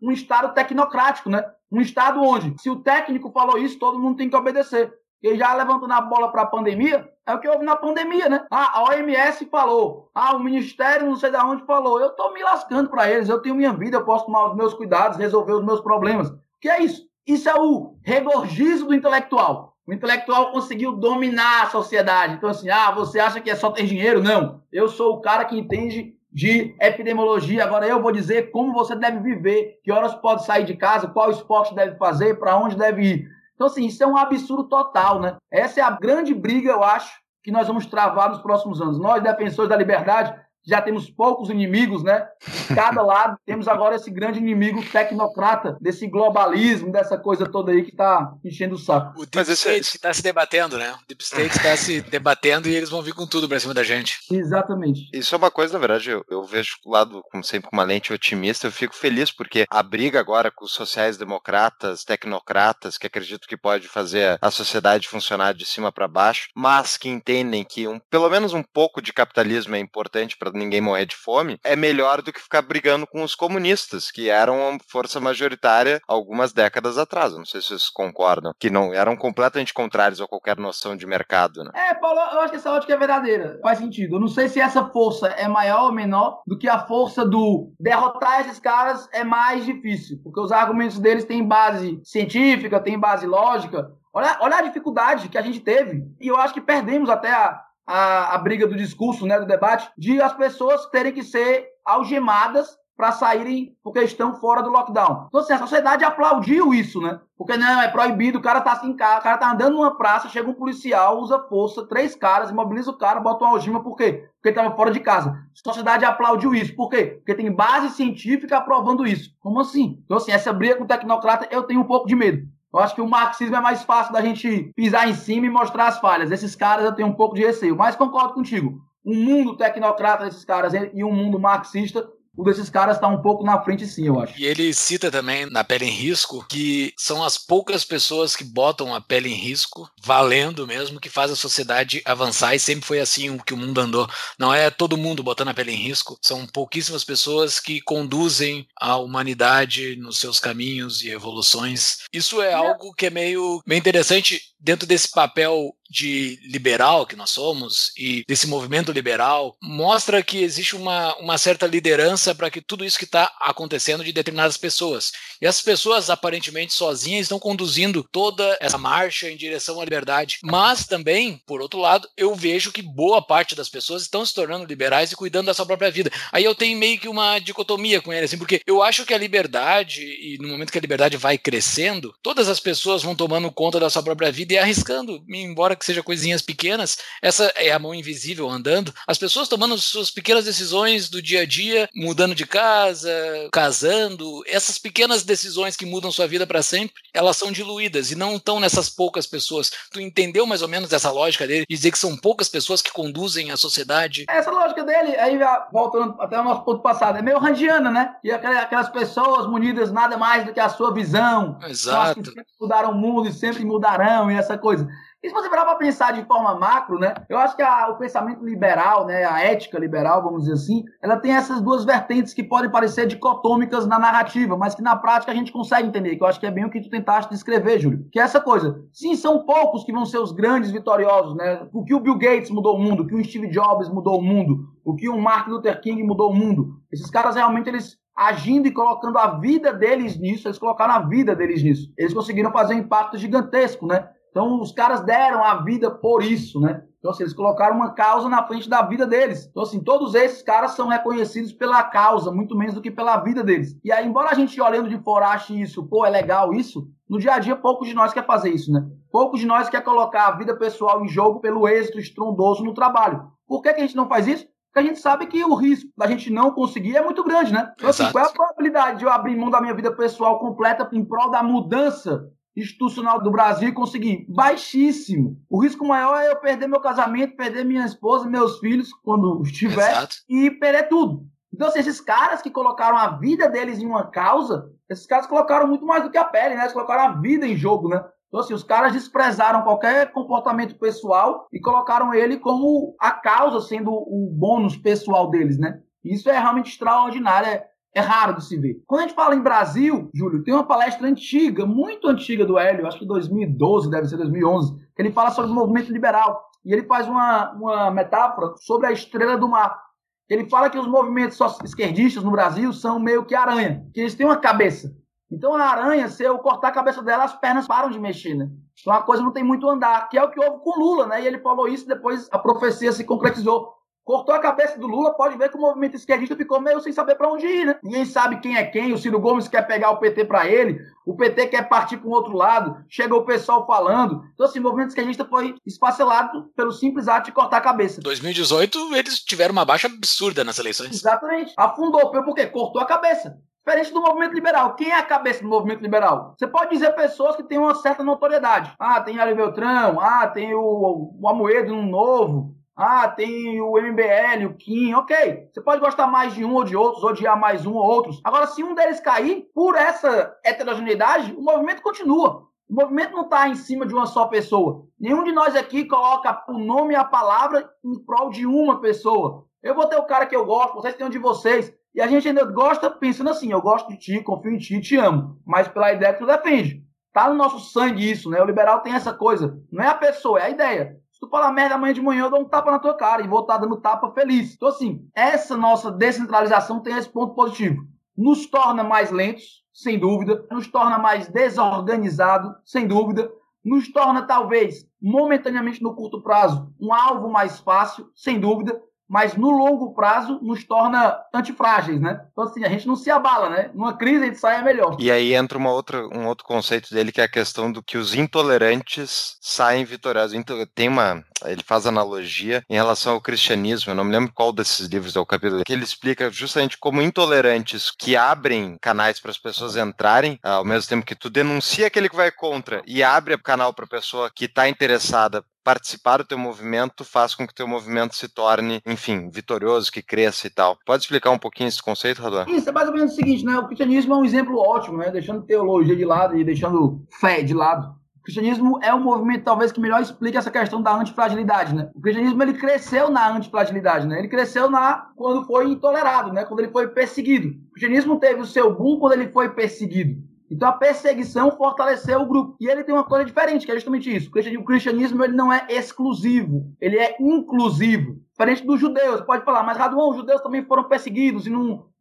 um estado tecnocrático, né? Um estado onde, se o técnico falou isso, todo mundo tem que obedecer. E já levantando a bola para a pandemia, é o que houve na pandemia, né? A OMS falou, o Ministério não sei de onde falou. Eu estou me lascando para eles, eu tenho minha vida, eu posso tomar os meus cuidados, resolver os meus problemas. Que é isso? Isso é o regorgijo do intelectual. O intelectual conseguiu dominar a sociedade. Então, assim, você acha que é só ter dinheiro? Não. Eu sou o cara que entende de epidemiologia, agora eu vou dizer como você deve viver, que horas pode sair de casa, qual esporte deve fazer, para onde deve ir. Então, assim, isso é um absurdo total, né? Essa é a grande briga, eu acho, que nós vamos travar nos próximos anos. Nós, defensores da liberdade, já temos poucos inimigos, né? De cada lado, temos agora esse grande inimigo tecnocrata, desse globalismo, dessa coisa toda aí que tá enchendo o saco. O Deep State que tá se debatendo, né? O Deep State tá se debatendo e eles vão vir com tudo pra cima da gente. Exatamente. Isso é uma coisa, na verdade, eu vejo o lado, como sempre, com uma lente otimista, eu fico feliz porque a briga agora com os sociais-democratas, tecnocratas, que acredito que pode fazer a sociedade funcionar de cima pra baixo, mas que entendem que pelo menos um pouco de capitalismo é importante pra ninguém morrer de fome, é melhor do que ficar brigando com os comunistas, que eram uma força majoritária algumas décadas atrás. Não sei se vocês concordam, que não eram completamente contrários a qualquer noção de mercado, né? Paulo, eu acho que essa ótica é verdadeira. Faz sentido. Eu não sei se essa força é maior ou menor do que a força do derrotar esses caras é mais difícil, porque os argumentos deles têm base científica, têm base lógica. Olha a dificuldade que a gente teve, e eu acho que perdemos até a briga do discurso, né, do debate, de as pessoas terem que ser algemadas para saírem porque estão fora do lockdown. Então, assim, a sociedade aplaudiu isso, né? Porque não, é proibido, o cara tá assim, o cara tá andando numa praça, chega um policial, usa força, 3 caras, imobiliza o cara, bota uma algema, por quê? Porque ele tava fora de casa. A sociedade aplaudiu isso, por quê? Porque tem base científica aprovando isso. Como assim? Então, assim, essa briga com o tecnocrata, eu tenho um pouco de medo. Eu acho que o marxismo é mais fácil da gente pisar em cima e mostrar as falhas. Esses caras eu tenho um pouco de receio, mas concordo contigo. Um mundo tecnocrata desses caras e um mundo marxista, o desses caras está um pouco na frente sim, eu acho. E ele cita também, na Pele em Risco, que são as poucas pessoas que botam a pele em risco, valendo mesmo, que faz a sociedade avançar, e sempre foi assim que o mundo andou. Não é todo mundo botando a pele em risco, são pouquíssimas pessoas que conduzem a humanidade nos seus caminhos e evoluções. Isso é algo que é meio interessante dentro desse papel de liberal que nós somos e desse movimento liberal, mostra que existe uma certa liderança para que tudo isso que está acontecendo de determinadas pessoas. E essas pessoas, aparentemente sozinhas, estão conduzindo toda essa marcha em direção à liberdade. Mas também, por outro lado, eu vejo que boa parte das pessoas estão se tornando liberais e cuidando da sua própria vida. Aí eu tenho meio que uma dicotomia com ele, assim, porque eu acho que a liberdade, e no momento que a liberdade vai crescendo, todas as pessoas vão tomando conta da sua própria vida e arriscando, embora que seja coisinhas pequenas, essa é a mão invisível andando, as pessoas tomando suas pequenas decisões do dia a dia, mudando de casa, casando, essas pequenas decisões que mudam sua vida para sempre, elas são diluídas e não estão nessas poucas pessoas. Tu entendeu mais ou menos essa lógica dele de dizer que são poucas pessoas que conduzem a sociedade? Essa lógica dele, aí voltando até o nosso ponto passado, é meio randiana, né? E aquelas pessoas munidas nada mais do que a sua visão. Exato. Que sempre mudaram o mundo e sempre mudarão e essa coisa. E se você parar para pensar de forma macro, né, eu acho que o pensamento liberal, né, a ética liberal, vamos dizer assim, ela tem essas duas vertentes que podem parecer dicotômicas na narrativa, mas que na prática a gente consegue entender, que eu acho que é bem o que tu tentaste descrever, Júlio, que é essa coisa. Sim, são poucos que vão ser os grandes vitoriosos, né, o que o Bill Gates mudou o mundo, o que o Steve Jobs mudou o mundo, o que o Martin Luther King mudou o mundo. Esses caras realmente, eles agindo e colocando a vida deles nisso, eles colocaram a vida deles nisso. Eles conseguiram fazer um impacto gigantesco, né? Então, os caras deram a vida por isso, né? Então, assim, eles colocaram uma causa na frente da vida deles. Então, assim, todos esses caras são reconhecidos pela causa, muito menos do que pela vida deles. E aí, embora a gente olhando de fora ache isso, pô, é legal isso, no dia a dia, poucos de nós quer fazer isso, né? Poucos de nós quer colocar a vida pessoal em jogo pelo êxito estrondoso no trabalho. Por que a gente não faz isso? Porque a gente sabe que o risco da gente não conseguir é muito grande, né? Então, assim, qual é a probabilidade de eu abrir mão da minha vida pessoal completa em prol da mudança institucional do Brasil e conseguir? Baixíssimo. O risco maior é eu perder meu casamento, perder minha esposa, meus filhos, quando estiver, e perder tudo. Então, assim, esses caras que colocaram a vida deles em uma causa, esses caras colocaram muito mais do que a pele, né? Eles colocaram a vida em jogo, né? Então, assim, os caras desprezaram qualquer comportamento pessoal e colocaram ele como a causa, sendo o bônus pessoal deles, né? Isso é realmente extraordinário, é raro de se ver. Quando a gente fala em Brasil, Júlio, tem uma palestra antiga, muito antiga do Hélio, acho que 2012, deve ser 2011, que ele fala sobre o movimento liberal. E ele faz uma metáfora sobre a estrela do mar. Ele fala que os movimentos esquerdistas no Brasil são meio que aranha, que eles têm uma cabeça. Então a aranha, se eu cortar a cabeça dela, as pernas param de mexer, né? Então a coisa não tem muito andar, que é o que houve com Lula, né? E ele falou isso, depois a profecia se concretizou. Cortou a cabeça do Lula, pode ver que o movimento esquerdista ficou meio sem saber para onde ir, né? Ninguém sabe quem é quem, o Ciro Gomes quer pegar o PT para ele, o PT quer partir para um outro lado, chega o pessoal falando. Então, assim, o movimento esquerdista foi esfacelado pelo simples ato de cortar a cabeça. Em 2018, eles tiveram uma baixa absurda nas eleições. Exatamente. Afundou, por quê? Cortou a cabeça. Diferente do movimento liberal. Quem é a cabeça do movimento liberal? Você pode dizer pessoas que têm uma certa notoriedade. Ah, tem o Hélio Beltrão, ah, tem o Amoedo no Novo, ah, tem o MBL, o Kim, ok. Você pode gostar mais de um ou de outros, odiar mais um ou outros. Agora, se um deles cair, por essa heterogeneidade, o movimento continua. O movimento não está em cima de uma só pessoa. Nenhum de nós aqui coloca o nome e a palavra em prol de uma pessoa. Eu vou ter o cara que eu gosto, vocês têm um de vocês. E a gente ainda gosta pensando assim, eu gosto de ti, confio em ti, te amo. Mas pela ideia que tu defende. Tá no nosso sangue isso, né? O liberal tem essa coisa. Não é a pessoa, é a ideia. Se tu falar merda amanhã de manhã, eu dou um tapa na tua cara e vou estar dando tapa feliz. Então, assim, essa nossa descentralização tem esse ponto positivo. Nos torna mais lentos, sem dúvida. Nos torna mais desorganizados, sem dúvida. Nos torna, talvez, momentaneamente no curto prazo, um alvo mais fácil, sem dúvida. mas no longo prazo nos torna antifrágeis, né? Então, assim, a gente não se abala, né? Numa crise a gente sai melhor. E aí entra um outro conceito dele, que é a questão do que os intolerantes saem vitoriosos. Então, ele faz analogia em relação ao cristianismo, eu não me lembro qual desses livros é o capítulo, que ele explica justamente como intolerantes que abrem canais para as pessoas entrarem, ao mesmo tempo que tu denuncia aquele que vai contra e abre o canal para a pessoa que está interessada participar do teu movimento, faz com que o teu movimento se torne, enfim, vitorioso, que cresça e tal. Pode explicar um pouquinho esse conceito, Raduan? Isso é basicamente o seguinte, né? O cristianismo é um exemplo ótimo, né? Deixando teologia de lado e deixando fé de lado. O cristianismo é um movimento, talvez, que melhor explica essa questão da antifragilidade, né? O cristianismo, ele cresceu na antifragilidade, né? Ele cresceu quando foi intolerado, né? Quando ele foi perseguido. O cristianismo teve o seu boom quando ele foi perseguido. Então a perseguição fortaleceu o grupo. E ele tem uma coisa diferente, que é justamente isso. O cristianismo, ele não é exclusivo, ele é inclusivo. Diferente dos judeus, pode falar, mas Raduan, os judeus também foram perseguidos e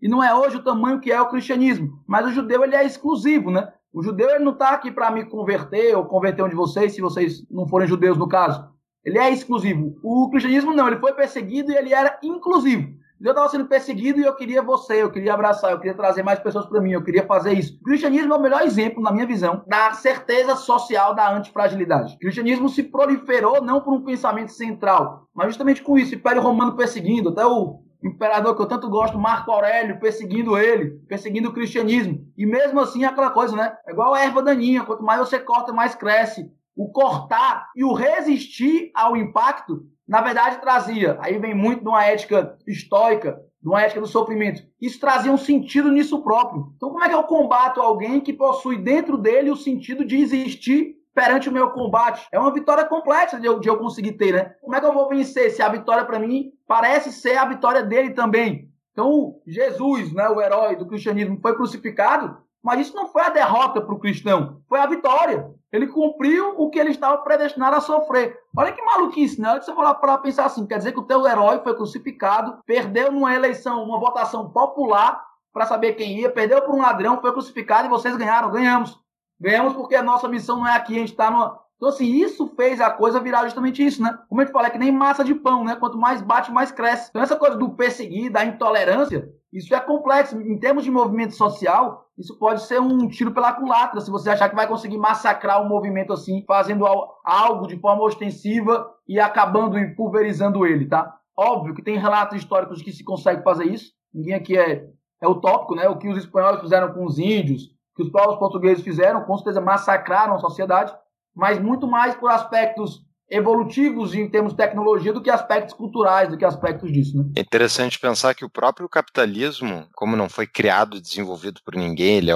não é hoje o tamanho que é o cristianismo. Mas o judeu, ele é exclusivo, né? O judeu, ele não está aqui para me converter ou converter um de vocês, se vocês não forem judeus no caso. Ele é exclusivo. O cristianismo não, ele foi perseguido e ele era inclusivo. Eu estava sendo perseguido e eu queria você, eu queria abraçar, eu queria trazer mais pessoas para mim, eu queria fazer isso. O cristianismo é o melhor exemplo, na minha visão, da certeza social da antifragilidade. O cristianismo se proliferou não por um pensamento central, mas justamente com isso, o Império Romano perseguindo, até o imperador que eu tanto gosto, Marco Aurélio, perseguindo ele, perseguindo o cristianismo. E mesmo assim, é aquela coisa, né? É igual a erva daninha, quanto mais você corta, mais cresce. O cortar e o resistir ao impacto, na verdade, trazia, aí vem muito de uma ética estoica, de uma ética do sofrimento, isso trazia um sentido nisso próprio. Então, como é que eu combato alguém que possui dentro dele o sentido de existir perante o meu combate? É uma vitória complexa de eu conseguir ter, né? Como é que eu vou vencer se a vitória, para mim, parece ser a vitória dele também? Então, Jesus, né, o herói do cristianismo, foi crucificado, mas isso não foi a derrota para o cristão, foi a vitória. Ele cumpriu o que ele estava predestinado a sofrer. Olha que maluquice, né? Antes de você falar para pensar assim, quer dizer que o teu herói foi crucificado, perdeu numa eleição, uma votação popular para saber quem ia, perdeu por um ladrão, foi crucificado e vocês ganharam. Ganhamos. Ganhamos porque a nossa missão não é aqui, a gente está numa... Então, assim, isso fez a coisa virar justamente isso, né? Como eu te falei, é que nem massa de pão, né? Quanto mais bate, mais cresce. Então, essa coisa do perseguir, da intolerância, isso é complexo. Em termos de movimento social, isso pode ser um tiro pela culatra, se você achar que vai conseguir massacrar o movimento assim, fazendo algo de forma ostensiva e acabando e pulverizando ele, tá? Óbvio que tem relatos históricos que se consegue fazer isso. Ninguém aqui é utópico, né? O que os espanhóis fizeram com os índios, o que os povos portugueses fizeram, com certeza massacraram a sociedade, mas muito mais por aspectos evolutivos em termos de tecnologia do que aspectos culturais, do que aspectos disso, né? É interessante pensar que o próprio capitalismo, como não foi criado e desenvolvido por ninguém, ele é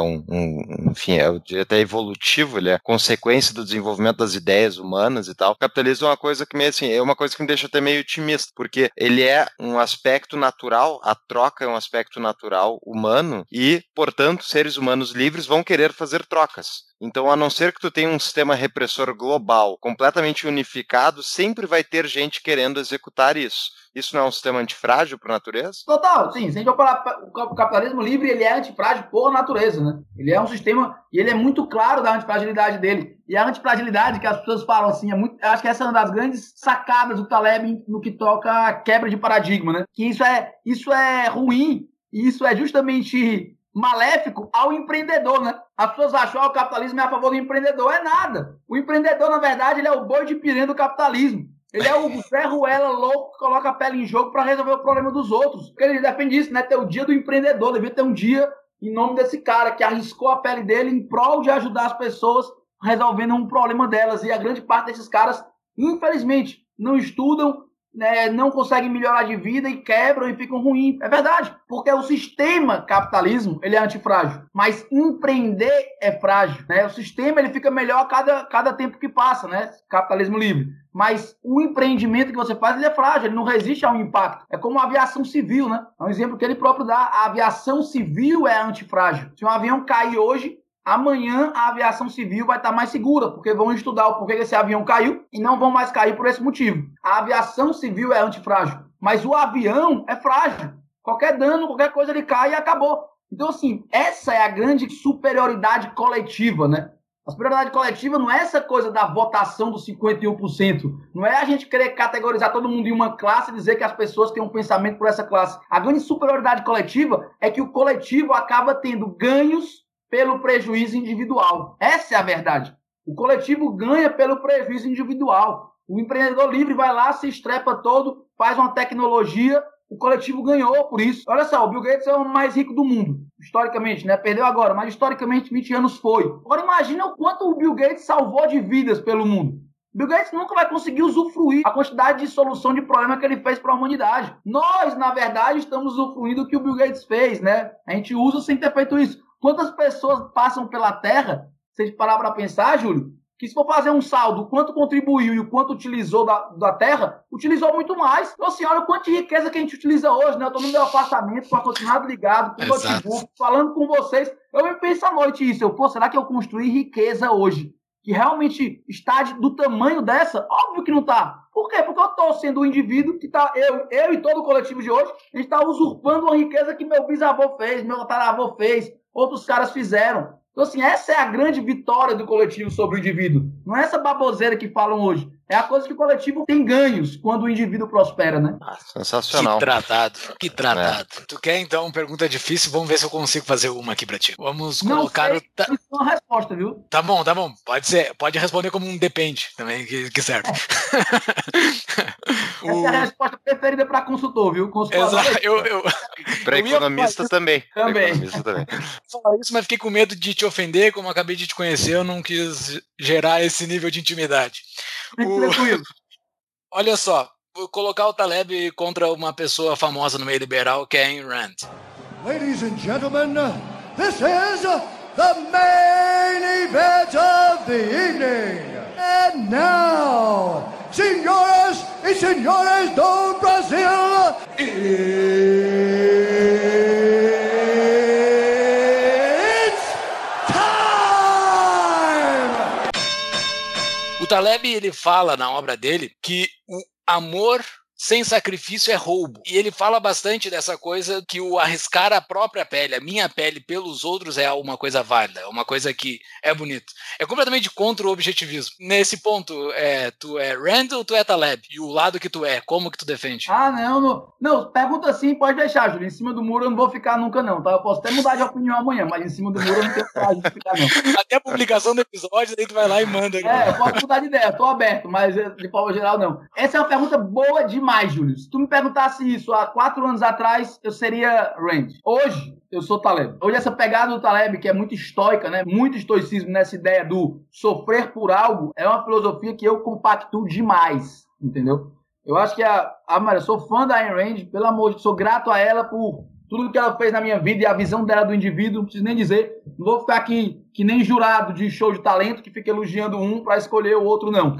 enfim, é até evolutivo, ele é consequência do desenvolvimento das ideias humanas e tal. O capitalismo é uma coisa que meio assim, é uma coisa que me deixa até meio otimista, porque ele é um aspecto natural, a troca é um aspecto natural humano e, portanto, seres humanos livres vão querer fazer trocas. Então, a não ser que tu tenha um sistema repressor global completamente unificado, sempre vai ter gente querendo executar isso. Isso não é um sistema antifrágil por natureza? Total, sim. Se a gente for falar, o capitalismo livre, ele é antifrágil por natureza, né? Ele é um sistema, e ele é muito claro da antifragilidade dele. E a antifragilidade que as pessoas falam assim, acho que essa é uma das grandes sacadas do Taleb no que toca a quebra de paradigma, né? Que isso é ruim, e isso é justamente maléfico ao empreendedor, né? As pessoas acham que o capitalismo é a favor do empreendedor. É nada. O empreendedor, na verdade, ele é o boi de piranha do capitalismo. Ele é o ferroela louco que coloca a pele em jogo para resolver o problema dos outros. Porque ele defende isso, né? Ter o dia do empreendedor. Devia ter um dia em nome desse cara que arriscou a pele dele em prol de ajudar as pessoas resolvendo um problema delas. E a grande parte desses caras, infelizmente, não estudam, né, não conseguem melhorar de vida e quebram e ficam ruins. É verdade, porque o sistema capitalismo, ele é antifrágil, mas empreender é frágil, né? O sistema, ele fica melhor a cada tempo que passa, né? Capitalismo livre. Mas o empreendimento que você faz, ele é frágil, ele não resiste ao impacto. É como a aviação civil, né? É um exemplo que ele próprio dá. A aviação civil é antifrágil. Se um avião cair hoje, amanhã a aviação civil vai estar mais segura, porque vão estudar o porquê que esse avião caiu e não vão mais cair por esse motivo. A aviação civil é antifrágil, mas o avião é frágil. Qualquer dano, qualquer coisa, ele cai e acabou. Então, assim, essa é a grande superioridade coletiva, né? A superioridade coletiva não é essa coisa da votação dos 51%. Não é a gente querer categorizar todo mundo em uma classe e dizer que as pessoas têm um pensamento por essa classe. A grande superioridade coletiva é que o coletivo acaba tendo ganhos pelo prejuízo individual. Essa é a verdade. O coletivo ganha pelo prejuízo individual. O empreendedor livre vai lá, se estrepa todo, faz uma tecnologia, o coletivo ganhou por isso. Olha só, o Bill Gates é o mais rico do mundo. Historicamente, né? Perdeu agora, mas historicamente 20 anos foi. Agora imagina o quanto o Bill Gates salvou de vidas pelo mundo. Bill Gates nunca vai conseguir usufruir a quantidade de solução de problema que ele fez para a humanidade. Nós, na verdade, estamos usufruindo do que o Bill Gates fez, né? A gente usa sem ter feito isso. Quantas pessoas passam pela Terra, se a gente parar para pensar, Júlio, que se for fazer um saldo, o quanto contribuiu e o quanto utilizou da terra, utilizou muito mais. Então, assim, olha o quanto de riqueza que a gente utiliza hoje, né? Eu tô no meu apartamento, com o ar-condicionado ligado, com o notebook, falando com vocês. Eu me penso à noite isso. Pô, será que eu construí riqueza hoje? Que realmente está do tamanho dessa? Óbvio que não está. Por quê? Porque eu estou sendo um indivíduo que está, eu e todo o coletivo de hoje, a gente está usurpando uma riqueza que meu bisavô fez, meu tataravô fez, outros caras fizeram. Então, assim, essa é a grande vitória do coletivo sobre o indivíduo. Não é essa baboseira que falam hoje. É a coisa que o coletivo tem ganhos quando o indivíduo prospera, né? Ah, sensacional. Que tratado. É. Tu quer, então, pergunta difícil? Vamos ver se eu consigo fazer uma aqui pra ti. Vamos colocar... Não sei, isso é uma resposta, viu? Tá bom. Pode ser. Pode responder como um depende também, que serve. É. Essa é a resposta preferida pra consultor, viu? Exato. Pra economista também. Só isso, mas fiquei com medo de te ofender, como eu acabei de te conhecer, eu não quis gerar esse nível de intimidade. Olha só, vou colocar o Taleb contra uma pessoa famosa no meio liberal, que é Ayn Rand. Ladies and gentlemen, this is the main event of the evening. And now, senhoras e senhores do Brasil, Taleb, ele fala na obra dele que o amor sem sacrifício é roubo. E ele fala bastante dessa coisa que o arriscar a própria pele, a minha pele, pelos outros é uma coisa válida, é uma coisa que é bonito. É completamente contra o objetivismo. Nesse ponto, tu é Rand ou tu é Taleb? E o lado que tu é, como que tu defende? Ah, não, pergunta assim, pode deixar, Júlio. Em cima do muro eu não vou ficar nunca não, tá? Eu posso até mudar de opinião amanhã, mas em cima do muro eu não tenho coragem de ficar não. Até a publicação do episódio, daí tu vai lá e manda. Eu posso mudar de ideia, tô aberto, mas de forma geral não. Essa é uma pergunta boa demais, Júlio. Se tu me perguntasse isso há 4 anos atrás, eu seria Rand. Hoje, eu sou Taleb. Hoje essa pegada do Taleb, que é muito estoica, né? Muito estoicismo nessa ideia do sofrer por algo, é uma filosofia que eu compactuo demais, entendeu? Eu acho que eu sou fã da Ayn Rand, pelo amor de Deus, sou grato a ela por tudo que ela fez na minha vida e a visão dela do indivíduo, não preciso nem dizer. Não vou ficar aqui que nem jurado de show de talento que fica elogiando um para escolher o outro, não.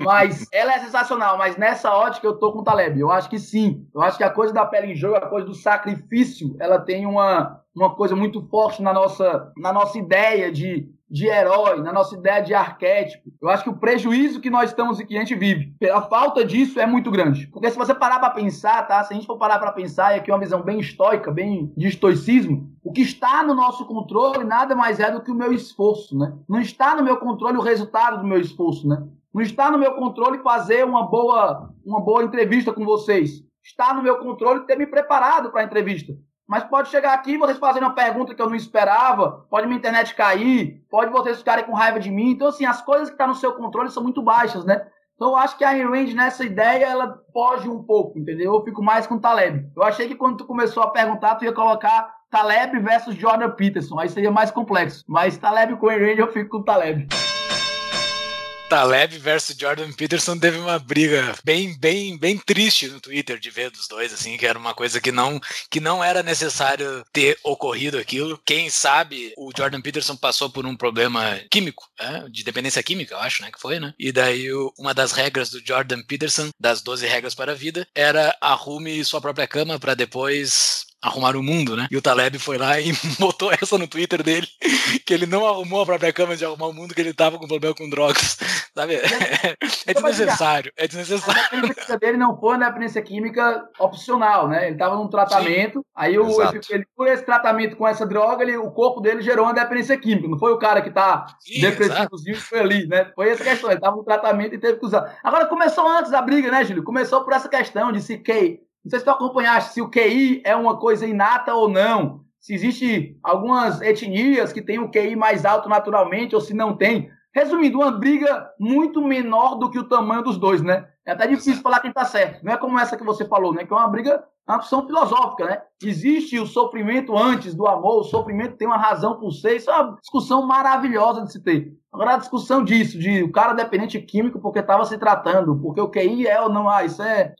Mas ela é sensacional, mas nessa ótica eu tô com o Taleb. Eu acho que sim. Eu acho que a coisa da pele em jogo, a coisa do sacrifício, ela tem uma coisa muito forte na nossa ideia de herói, na nossa ideia de arquétipo. Eu acho que o prejuízo que nós estamos e que a gente vive, a falta disso é muito grande. Porque se você parar para pensar, tá? Se a gente for parar para pensar, e aqui é uma visão bem estoica, bem de estoicismo, o que está no nosso controle nada mais é do que o meu esforço, né? Não está no meu controle o resultado do meu esforço, né? Não está no meu controle fazer uma boa entrevista com vocês. Está no meu controle ter me preparado para a entrevista. Mas pode chegar aqui e vocês fazerem uma pergunta que eu não esperava, pode minha internet cair, pode vocês ficarem com raiva de mim. Então, assim, as coisas que estão no seu controle são muito baixas, né? Então, eu acho que a Ayn Rand, nessa ideia, ela foge um pouco, entendeu? Eu fico mais com o Taleb. Eu achei que quando tu começou a perguntar, tu ia colocar Taleb versus Jordan Peterson. Aí seria mais complexo. Mas Taleb com Ayn Rand, eu fico com o Taleb. Taleb versus Jordan Peterson teve uma briga bem triste no Twitter de ver dos dois, assim, que era uma coisa que não era necessário ter ocorrido aquilo. Quem sabe o Jordan Peterson passou por um problema químico, né? De dependência química, eu acho, né, que foi, né? E daí uma das regras do Jordan Peterson, das 12 Regras para a Vida, era arrume sua própria cama para depois arrumar o mundo, né? E o Taleb foi lá e botou essa no Twitter dele, que ele não arrumou a própria cama de arrumar o mundo, que ele tava com problema com drogas, sabe? É desnecessário, é desnecessário. A dependência dele não foi na dependência química opcional, né? Ele tava num tratamento, sim, aí ele por esse tratamento com essa droga, o corpo dele gerou uma dependência química, não foi o cara que tá depressivozinho que foi ali, né? Foi essa questão, ele tava num tratamento e teve que usar. Agora, começou antes a briga, né, Júlio? Começou por essa questão de se que... Não sei se tu acompanhaste se o QI é uma coisa inata ou não, se existe algumas etnias que têm o QI mais alto naturalmente ou se não tem. Resumindo, uma briga muito menor do que o tamanho dos dois, né? É até difícil falar quem tá certo. Não é como essa que você falou, né? Que é uma briga, uma opção filosófica, né? Existe o sofrimento antes do amor, o sofrimento tem uma razão por ser. Isso é uma discussão maravilhosa de se ter. Agora, a discussão disso, de o cara dependente químico porque estava se tratando, porque o QI é ou não, isso é...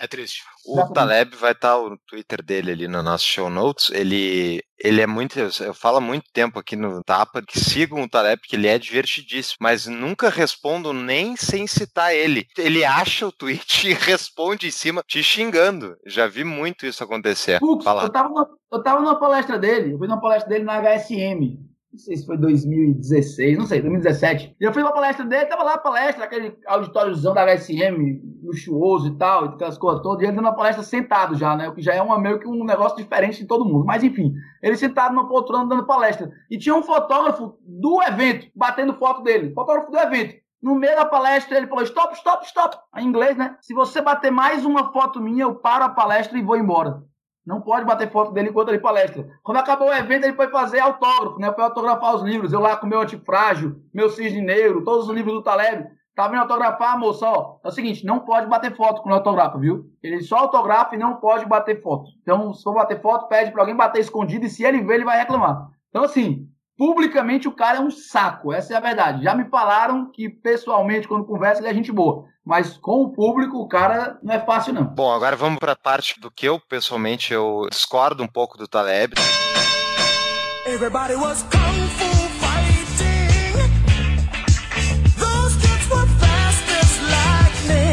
É triste. O Taleb vai estar, o Twitter dele ali no nosso show notes, ele é muito... Eu falo há muito tempo aqui no Tapa que sigam o Taleb, que ele é divertidíssimo, mas nunca respondo nem sem citar ele. Ele acha o tweet e responde em cima, te xingando. Já vi muito isso acontecer. Fux, eu tava numa palestra dele, eu fiz uma palestra dele na HSM, não sei se foi 2016, não sei, 2017. E eu fui pra palestra dele, tava lá a palestra, aquele auditóriozão da HSM, luxuoso e tal, aquelas coisas todas, e ele dando a palestra sentado já, né? O que já é meio que um negócio diferente de todo mundo. Mas enfim, ele sentado numa poltrona dando palestra. E tinha um fotógrafo do evento, batendo foto dele, fotógrafo do evento. No meio da palestra, ele falou, stop, stop, stop, em inglês, né? Se você bater mais uma foto minha, eu paro a palestra e vou embora. Não pode bater foto dele enquanto ele palestra. Quando acabou o evento, ele foi fazer autógrafo, né? Foi autografar os livros. Eu lá com meu Antifrágil, meu Cisne Negro, todos os livros do Taleb. Tava indo autografar, moça, ó. É o seguinte, não pode bater foto com o autógrafo, viu? Ele só autografa e não pode bater foto. Então, se for bater foto, pede pra alguém bater escondido e se ele ver, ele vai reclamar. Então, assim, publicamente o cara é um saco. Essa é a verdade. Já me falaram que, pessoalmente, quando conversa, ele é gente boa. Mas com o público, o cara não é fácil, não. Bom, agora vamos para a parte do que eu, pessoalmente, eu discordo um pouco do Taleb. Everybody was kung fu fighting. Those kids were fast as lightning.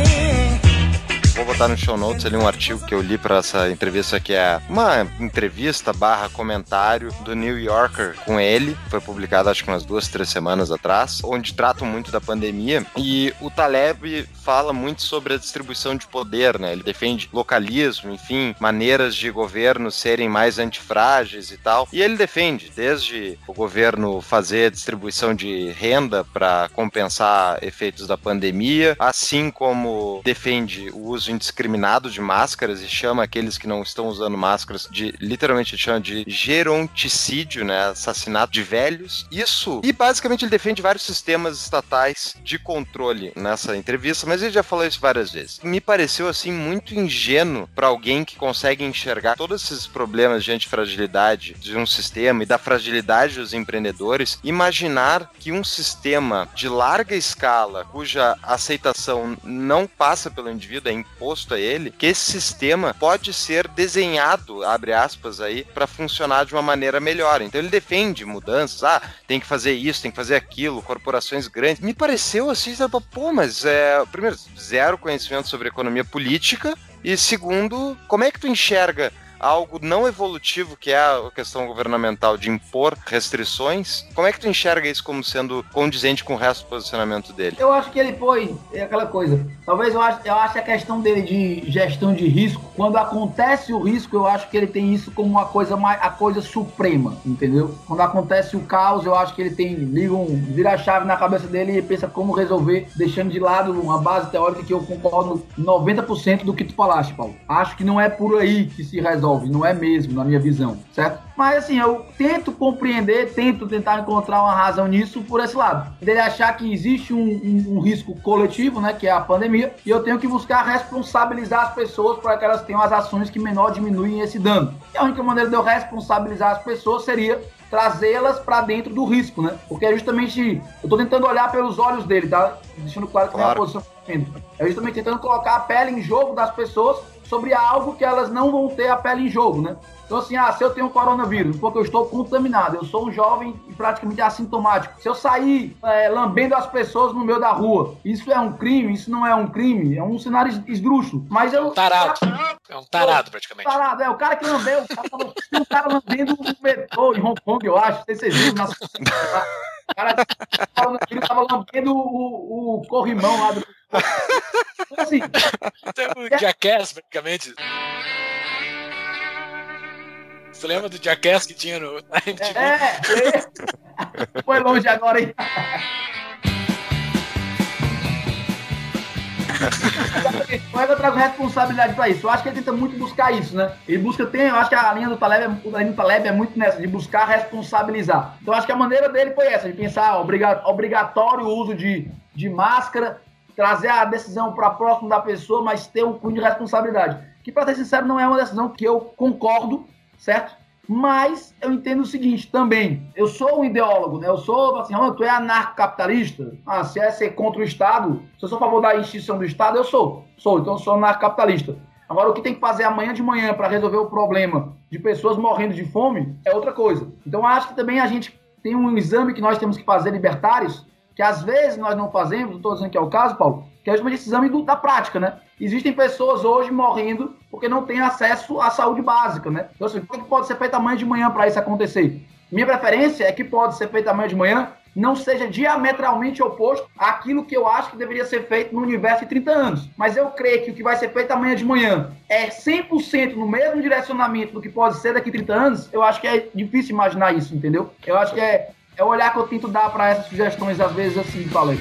Vou botar no show notes ali um artigo que eu li para essa entrevista, que é uma entrevista / comentário do New Yorker com ele. Foi publicado, acho que umas 2-3 semanas atrás, onde tratam muito da pandemia. E o Taleb fala muito sobre a distribuição de poder, né? Ele defende localismo, enfim, maneiras de governo serem mais antifrágeis e tal. E ele defende desde o governo fazer distribuição de renda para compensar efeitos da pandemia, assim como defende o uso indiscriminado de máscaras e chama aqueles que não estão usando máscaras de, literalmente ele chama de geronticídio, né? Assassinato de velhos. Isso. E basicamente ele defende vários sistemas estatais de controle nessa entrevista, mas ele já falou isso várias vezes. Me pareceu, assim, muito ingênuo para alguém que consegue enxergar todos esses problemas de antifragilidade de um sistema e da fragilidade dos empreendedores, imaginar que um sistema de larga escala, cuja aceitação não passa pelo indivíduo, é imposto a ele, que esse sistema pode ser desenhado, abre aspas aí, para funcionar de uma maneira melhor. Então ele defende mudanças, tem que fazer isso, tem que fazer aquilo, corporações grandes. Me pareceu, assim, pô, mas primeiro, zero conhecimento sobre economia política e, segundo, como é que tu enxerga algo não evolutivo que é a questão governamental de impor restrições? Como é que tu enxerga isso como sendo condizente com o resto do posicionamento dele? Eu acho que ele foi aquela coisa. Talvez eu acho a questão dele de gestão de risco, quando acontece o risco, eu acho que ele tem isso como uma coisa mais, a coisa suprema, entendeu? Quando acontece o caos, eu acho que ele tem, vira a chave na cabeça dele e pensa como resolver, deixando de lado uma base teórica que eu concordo 90% do que tu falaste, Paulo. Acho que não é por aí que se resolve. Não é mesmo, na minha visão, certo? Mas assim, eu tento compreender, tento tentar encontrar uma razão nisso por esse lado. Dele achar que existe um risco coletivo, né, que é a pandemia, e eu tenho que buscar responsabilizar as pessoas para que elas tenham as ações que menor diminuem esse dano. E a única maneira de eu responsabilizar as pessoas seria trazê-las para dentro do risco, né? Porque é justamente... Eu tô tentando olhar pelos olhos dele, tá? Deixando claro que tem uma posição... É justamente tentando colocar a pele em jogo das pessoas sobre algo que elas não vão ter a pele em jogo, né? Então assim, se eu tenho coronavírus, porque eu estou contaminado, eu sou um jovem e praticamente assintomático. Se eu sair lambendo as pessoas no meio da rua, isso é um crime? Isso não é um crime? É um cenário esdrúxulo. Mas eu... Tarado. É um tarado, praticamente. Tarado, o cara que lambeu, o cara lambendo o metrô em Hong Kong, eu acho, não sei se vocês viram, o cara estava lambendo o corrimão lá do... Então, assim... O Jackass, praticamente... Você lembra do Jackass que tinha no... Foi longe agora, hein? Mas eu trago responsabilidade pra isso. Eu acho que ele tenta muito buscar isso, né? Ele busca, eu acho que a linha do Taleb, é muito nessa, de buscar responsabilizar. Então, eu acho que a maneira dele foi essa, de pensar obrigatório o uso de máscara, trazer a decisão para próximo da pessoa, mas ter um cunho de responsabilidade. Que, pra ser sincero, não é uma decisão que eu concordo, certo? Mas eu entendo o seguinte também, eu sou um ideólogo, né? Eu sou, assim, tu é anarcocapitalista? Se é ser contra o Estado, se eu sou a favor da instituição do Estado, eu sou, então eu sou anarcocapitalista. Agora, o que tem que fazer amanhã de manhã para resolver o problema de pessoas morrendo de fome é outra coisa. Então, eu acho que também a gente tem um exame que nós temos que fazer, libertários, que às vezes nós não fazemos, não estou dizendo que é o caso, Paulo, que é justamente esse exame da prática, né? Existem pessoas hoje morrendo porque não têm acesso à saúde básica, né? Então, assim, o que pode ser feito amanhã de manhã para isso acontecer? Minha preferência é que pode ser feito amanhã de manhã não seja diametralmente oposto àquilo que eu acho que deveria ser feito no universo de 30 anos. Mas eu creio que o que vai ser feito amanhã de manhã é 100% no mesmo direcionamento do que pode ser daqui a 30 anos. Eu acho que é difícil imaginar isso, entendeu? Eu acho que é o olhar que eu tento dar para essas sugestões, às vezes, assim, falei.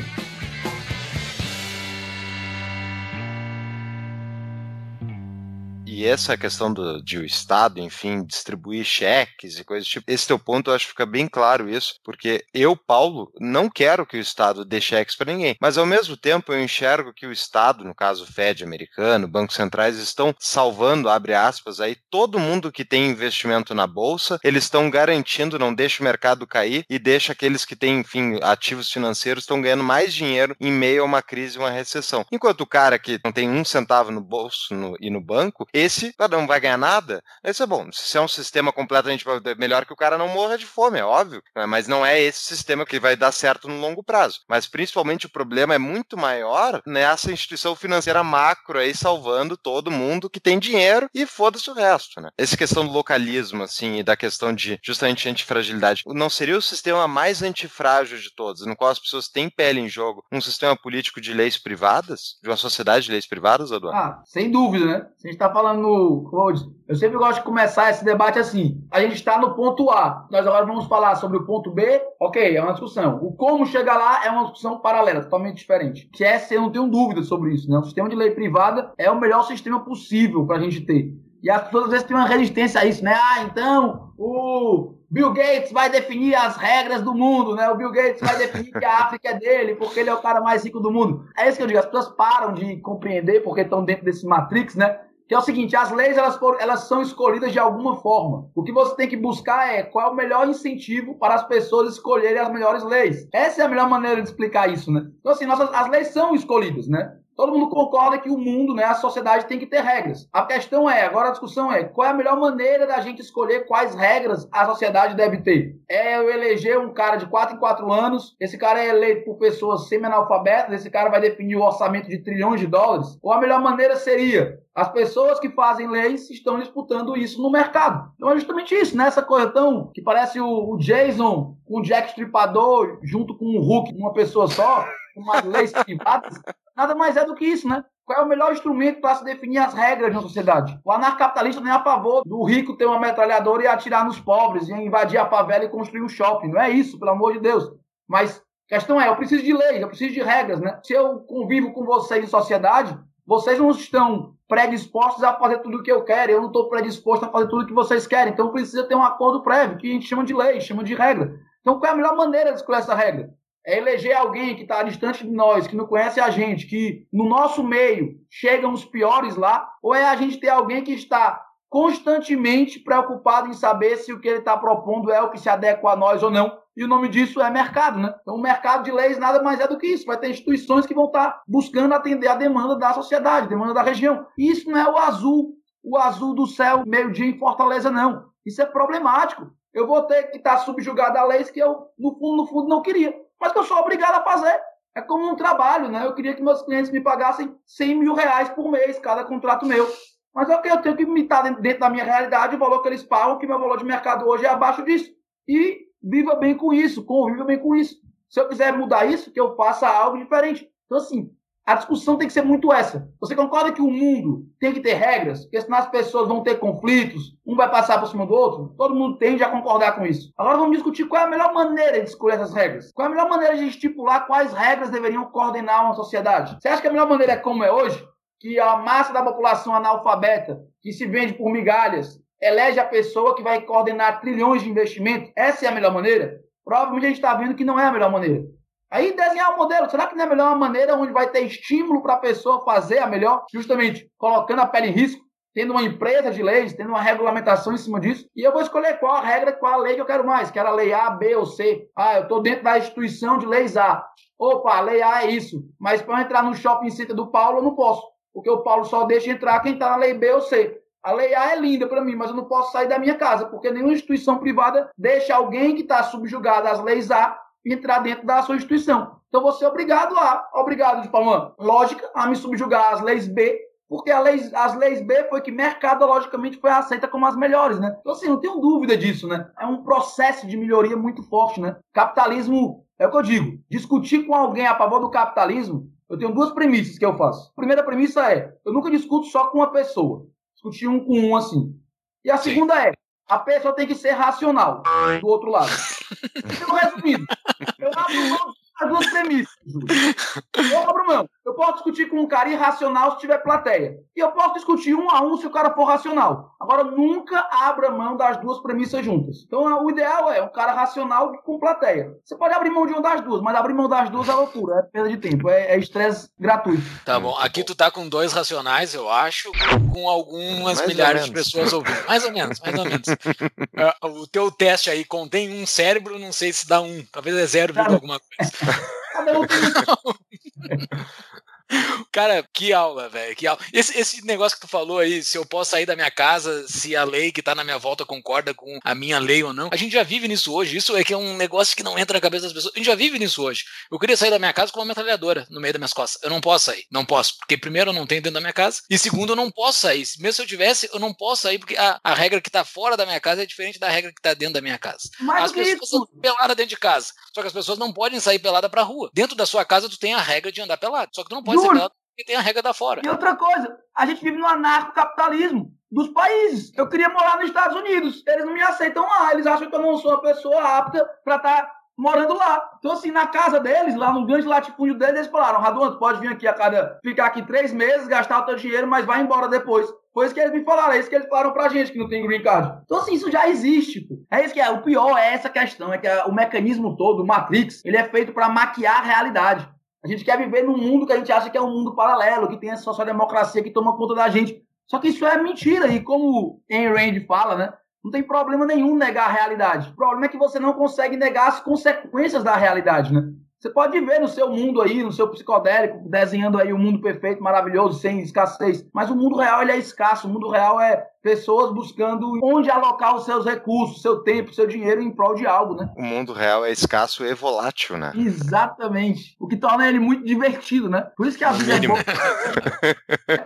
E essa questão de o Estado, enfim, distribuir cheques e coisas do tipo, esse teu ponto eu acho que fica bem claro isso, porque eu, Paulo, não quero que o Estado dê cheques para ninguém, mas ao mesmo tempo eu enxergo que o Estado, no caso o Fed americano, bancos centrais, estão salvando, abre aspas, aí todo mundo que tem investimento na Bolsa, eles estão garantindo, não deixa o mercado cair e deixa aqueles que têm, enfim, ativos financeiros estão ganhando mais dinheiro em meio a uma crise, uma recessão. Enquanto o cara que não tem um centavo no bolso e no banco, esse não vai ganhar nada, isso é bom. Se é um sistema completamente melhor, que o cara não morra de fome, é óbvio, mas não é esse sistema que vai dar certo no longo prazo. Mas principalmente o problema é muito maior nessa instituição financeira macro aí salvando todo mundo que tem dinheiro e foda-se o resto, né? Essa questão do localismo, assim, e da questão de justamente antifragilidade, não seria o sistema mais antifrágil de todos, no qual as pessoas têm pele em jogo, um sistema político de leis privadas, de uma sociedade de leis privadas, Eduardo? Sem dúvida, né? A gente tá falando eu sempre gosto de começar esse debate assim, a gente está no ponto A, nós agora vamos falar sobre o ponto B, ok, é uma discussão, o como chegar lá é uma discussão paralela, totalmente diferente, que essa eu não tenho dúvida sobre isso, né? O sistema de lei privada é o melhor sistema possível para a gente ter, e as pessoas às vezes têm uma resistência a isso, né? Então o Bill Gates vai definir as regras do mundo, né? O Bill Gates vai definir que a África é dele, porque ele é o cara mais rico do mundo. É isso que eu digo, as pessoas param de compreender porque estão dentro desse matrix, né? Que é o seguinte, as leis elas são escolhidas de alguma forma. O que você tem que buscar é qual é o melhor incentivo para as pessoas escolherem as melhores leis. Essa é a melhor maneira de explicar isso, né? Então, assim, as leis são escolhidas, né? Todo mundo concorda que o mundo, né, a sociedade tem que ter regras. A questão é, agora a discussão é, qual é a melhor maneira da gente escolher quais regras a sociedade deve ter? É eu eleger um cara de 4 em 4 anos, esse cara é eleito por pessoas semi-analfabetas, esse cara vai definir o orçamento de trilhões de dólares? Ou a melhor maneira seria, as pessoas que fazem leis estão disputando isso no mercado. Então é justamente isso, né? Essa coisa tão, que parece o Jason com o Jack Stripador junto com o Hulk, uma pessoa só, com umas leis privadas. Nada mais é do que isso, né? Qual é o melhor instrumento para se definir as regras de uma sociedade? O anarcocapitalista não é a favor do rico ter uma metralhadora e atirar nos pobres, e invadir a favela e construir um shopping. Não é isso, pelo amor de Deus. Mas a questão é, eu preciso de leis, eu preciso de regras, né? Se eu convivo com vocês em sociedade, vocês não estão predispostos a fazer tudo o que eu quero, eu não estou predisposto a fazer tudo o que vocês querem. Então precisa ter um acordo prévio, que a gente chama de lei, chama de regra. Então qual é a melhor maneira de escolher essa regra? É eleger alguém que está distante de nós, que não conhece a gente, que no nosso meio chegam os piores lá, ou é a gente ter alguém que está constantemente preocupado em saber se o que ele está propondo é o que se adequa a nós ou não? E o nome disso é mercado, né? Então, o mercado de leis nada mais é do que isso. Vai ter instituições que vão estar buscando atender a demanda da sociedade, demanda da região. E isso não é o azul do céu, meio-dia em Fortaleza, não. Isso é problemático. Eu vou ter que estar subjugado a leis que eu, no fundo, não queria. Mas que eu sou obrigado a fazer. É como um trabalho, né? Eu queria que meus clientes me pagassem 100 mil reais por mês, cada contrato meu. Mas ok, eu tenho que imitar dentro da minha realidade o valor que eles pagam, que meu valor de mercado hoje é abaixo disso. E viva bem com isso, conviva bem com isso. Se eu quiser mudar isso, que eu faça algo diferente. Então, assim, a discussão tem que ser muito essa. Você concorda que o mundo tem que ter regras? Porque senão as pessoas vão ter conflitos, um vai passar por cima do outro? Todo mundo tende a concordar com isso. Agora vamos discutir qual é a melhor maneira de escolher essas regras. Qual é a melhor maneira de estipular quais regras deveriam coordenar uma sociedade? Você acha que a melhor maneira é como é hoje? Que a massa da população analfabeta, que se vende por migalhas, elege a pessoa que vai coordenar trilhões de investimentos? Essa é a melhor maneira? Provavelmente a gente está vendo que não é a melhor maneira. Aí desenhar um modelo. Será que não é a melhor maneira onde vai ter estímulo para a pessoa fazer a melhor? Justamente colocando a pele em risco, tendo uma empresa de leis, tendo uma regulamentação em cima disso. E eu vou escolher qual a regra, qual a lei que eu quero mais. Quero a lei A, B ou C. Ah, eu estou dentro da instituição de leis A. Opa, a lei A é isso. Mas para entrar no shopping center do Paulo, eu não posso. Porque o Paulo só deixa entrar quem está na lei B ou C. A lei A é linda para mim, mas eu não posso sair da minha casa, porque nenhuma instituição privada deixa alguém que está subjugado às leis A entrar dentro da sua instituição. Então, você é obrigado de forma lógica a me subjugar às leis B, porque as leis B foi que mercadologicamente foi aceita como as melhores, né? Então, assim, não tenho dúvida disso, né? É um processo de melhoria muito forte, né? Capitalismo, é o que eu digo, discutir com alguém a favor do capitalismo. Eu tenho duas premissas que eu faço. A primeira premissa é, eu nunca discuto só com uma pessoa. Discutir um com um, assim. E a segunda é, a pessoa tem que ser racional, do outro lado. Então, resumindo, eu abro mão das duas premissas. Eu abro mão. Eu posso discutir com um cara irracional se tiver plateia. E eu posso discutir um a um se o cara for racional. Agora, nunca abra mão das duas premissas juntas. Então, o ideal é um cara racional com plateia. Você pode abrir mão de uma das duas, mas abrir mão das duas é loucura, é perda de tempo, é estresse gratuito. Tá bom. Aqui tu tá com dois racionais, eu acho, com algumas mais milhares de pessoas ouvindo. Mais ou menos. O teu teste aí contém um cérebro, não sei se dá um. Talvez é 0, claro. Alguma coisa. Cara, que aula, velho. Que aula. Esse negócio que tu falou aí, se eu posso sair da minha casa, se a lei que tá na minha volta concorda com a minha lei ou não. A gente já vive nisso hoje. Isso é que é um negócio que não entra na cabeça das pessoas. A gente já vive nisso hoje. Eu queria sair da minha casa com uma metralhadora no meio das minhas costas. Eu não posso sair. Não posso. Porque primeiro, eu não tenho dentro da minha casa. E segundo, eu não posso sair. Mesmo se eu tivesse, eu não posso sair porque a regra que tá fora da minha casa é diferente da regra que tá dentro da minha casa. Mas as pessoas estão peladas dentro de casa. Só que as pessoas não podem sair pelada pra rua. Dentro da sua casa, tu tem a regra de andar pelado. Só que tu não pode porque tem a regra da fora. E outra coisa, a gente vive no anarcocapitalismo dos países. Eu queria morar nos Estados Unidos, eles não me aceitam lá, eles acham que eu não sou uma pessoa apta para estar morando lá. Então, assim, na casa deles, lá no grande latifúndio deles, eles falaram: Raduan, tu pode vir aqui ficar aqui 3 meses, gastar o teu dinheiro, mas vai embora depois. Foi isso que eles me falaram, é isso que eles falaram pra gente, que não tem green card. Então, assim, isso já existe, pô. É isso que é, o pior é essa questão, é que o mecanismo todo, o Matrix, ele é feito para maquiar a realidade. A gente quer viver num mundo que a gente acha que é um mundo paralelo, que tem a sociodemocracia que toma conta da gente. Só que isso é mentira. E como Ayn Rand fala, né? Não tem problema nenhum negar a realidade. O problema é que você não consegue negar as consequências da realidade, né? Você pode viver no seu mundo aí, no seu psicodélico, desenhando aí um mundo perfeito, maravilhoso, sem escassez. Mas o mundo real, ele é escasso. O mundo real é pessoas buscando onde alocar os seus recursos, seu tempo, seu dinheiro em prol de algo, né? O mundo real é escasso e volátil, né? Exatamente. O que torna ele muito divertido, né? Por isso que a vida é boa.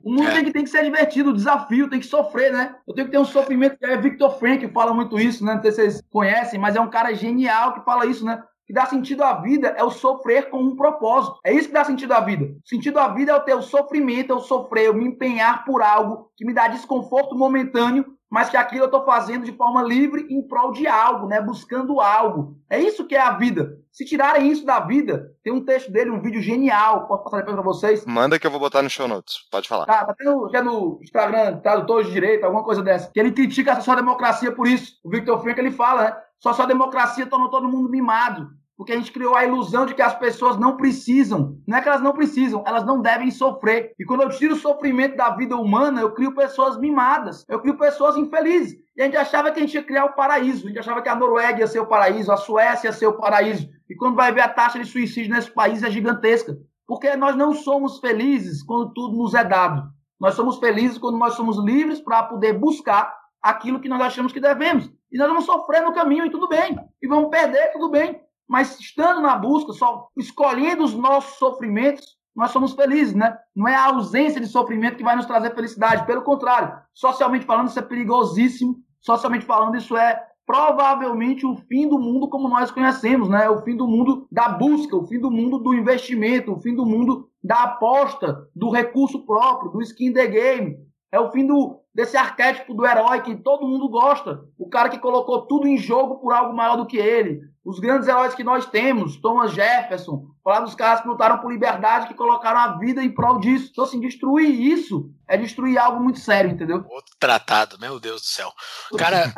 O mundo tem que ser divertido, o desafio tem que sofrer, né? Eu tenho que ter um sofrimento. É Viktor Frankl fala muito isso, né? Não sei se vocês conhecem, mas é um cara genial que fala isso, né? O que dá sentido à vida é o sofrer com um propósito. É isso que dá sentido à vida. O sentido à vida é eu ter o sofrimento, eu sofrer, eu me empenhar por algo que me dá desconforto momentâneo, mas que aquilo eu estou fazendo de forma livre em prol de algo, né? Buscando algo. É isso que é a vida. Se tirarem isso da vida, tem um texto dele, um vídeo genial, posso passar depois pra vocês? Manda que eu vou botar no show notes, pode falar. Tá até no Instagram, tradutor de direito, alguma coisa dessa, que ele critica a sociodemocracia por isso. O Viktor Frankl, ele fala, né? Sociodemocracia tornou todo mundo mimado. Porque a gente criou a ilusão de que as pessoas não precisam. Não é que elas não precisam, elas não devem sofrer. E quando eu tiro o sofrimento da vida humana, eu crio pessoas mimadas, eu crio pessoas infelizes. E a gente achava que a gente ia criar o paraíso, a gente achava que a Noruega ia ser o paraíso, a Suécia ia ser o paraíso. E quando vai ver, a taxa de suicídio nesse país é gigantesca. Porque nós não somos felizes quando tudo nos é dado. Nós somos felizes quando nós somos livres para poder buscar aquilo que nós achamos que devemos. E nós vamos sofrer no caminho, e tudo bem. E vamos perder, tudo bem. Mas estando na busca, só escolhendo os nossos sofrimentos, nós somos felizes, né? Não é a ausência de sofrimento que vai nos trazer felicidade. Pelo contrário, socialmente falando, isso é perigosíssimo. Socialmente falando, isso é provavelmente o fim do mundo como nós conhecemos, né? O fim do mundo da busca, o fim do mundo do investimento, o fim do mundo da aposta, do recurso próprio, do skin in the game. É o fim desse arquétipo do herói que todo mundo gosta. O cara que colocou tudo em jogo por algo maior do que ele. Os grandes heróis que nós temos, Thomas Jefferson, falar dos caras que lutaram por liberdade, que colocaram a vida em prol disso. Então, assim, destruir isso é destruir algo muito sério, entendeu? Outro tratado, meu Deus do céu. Cara,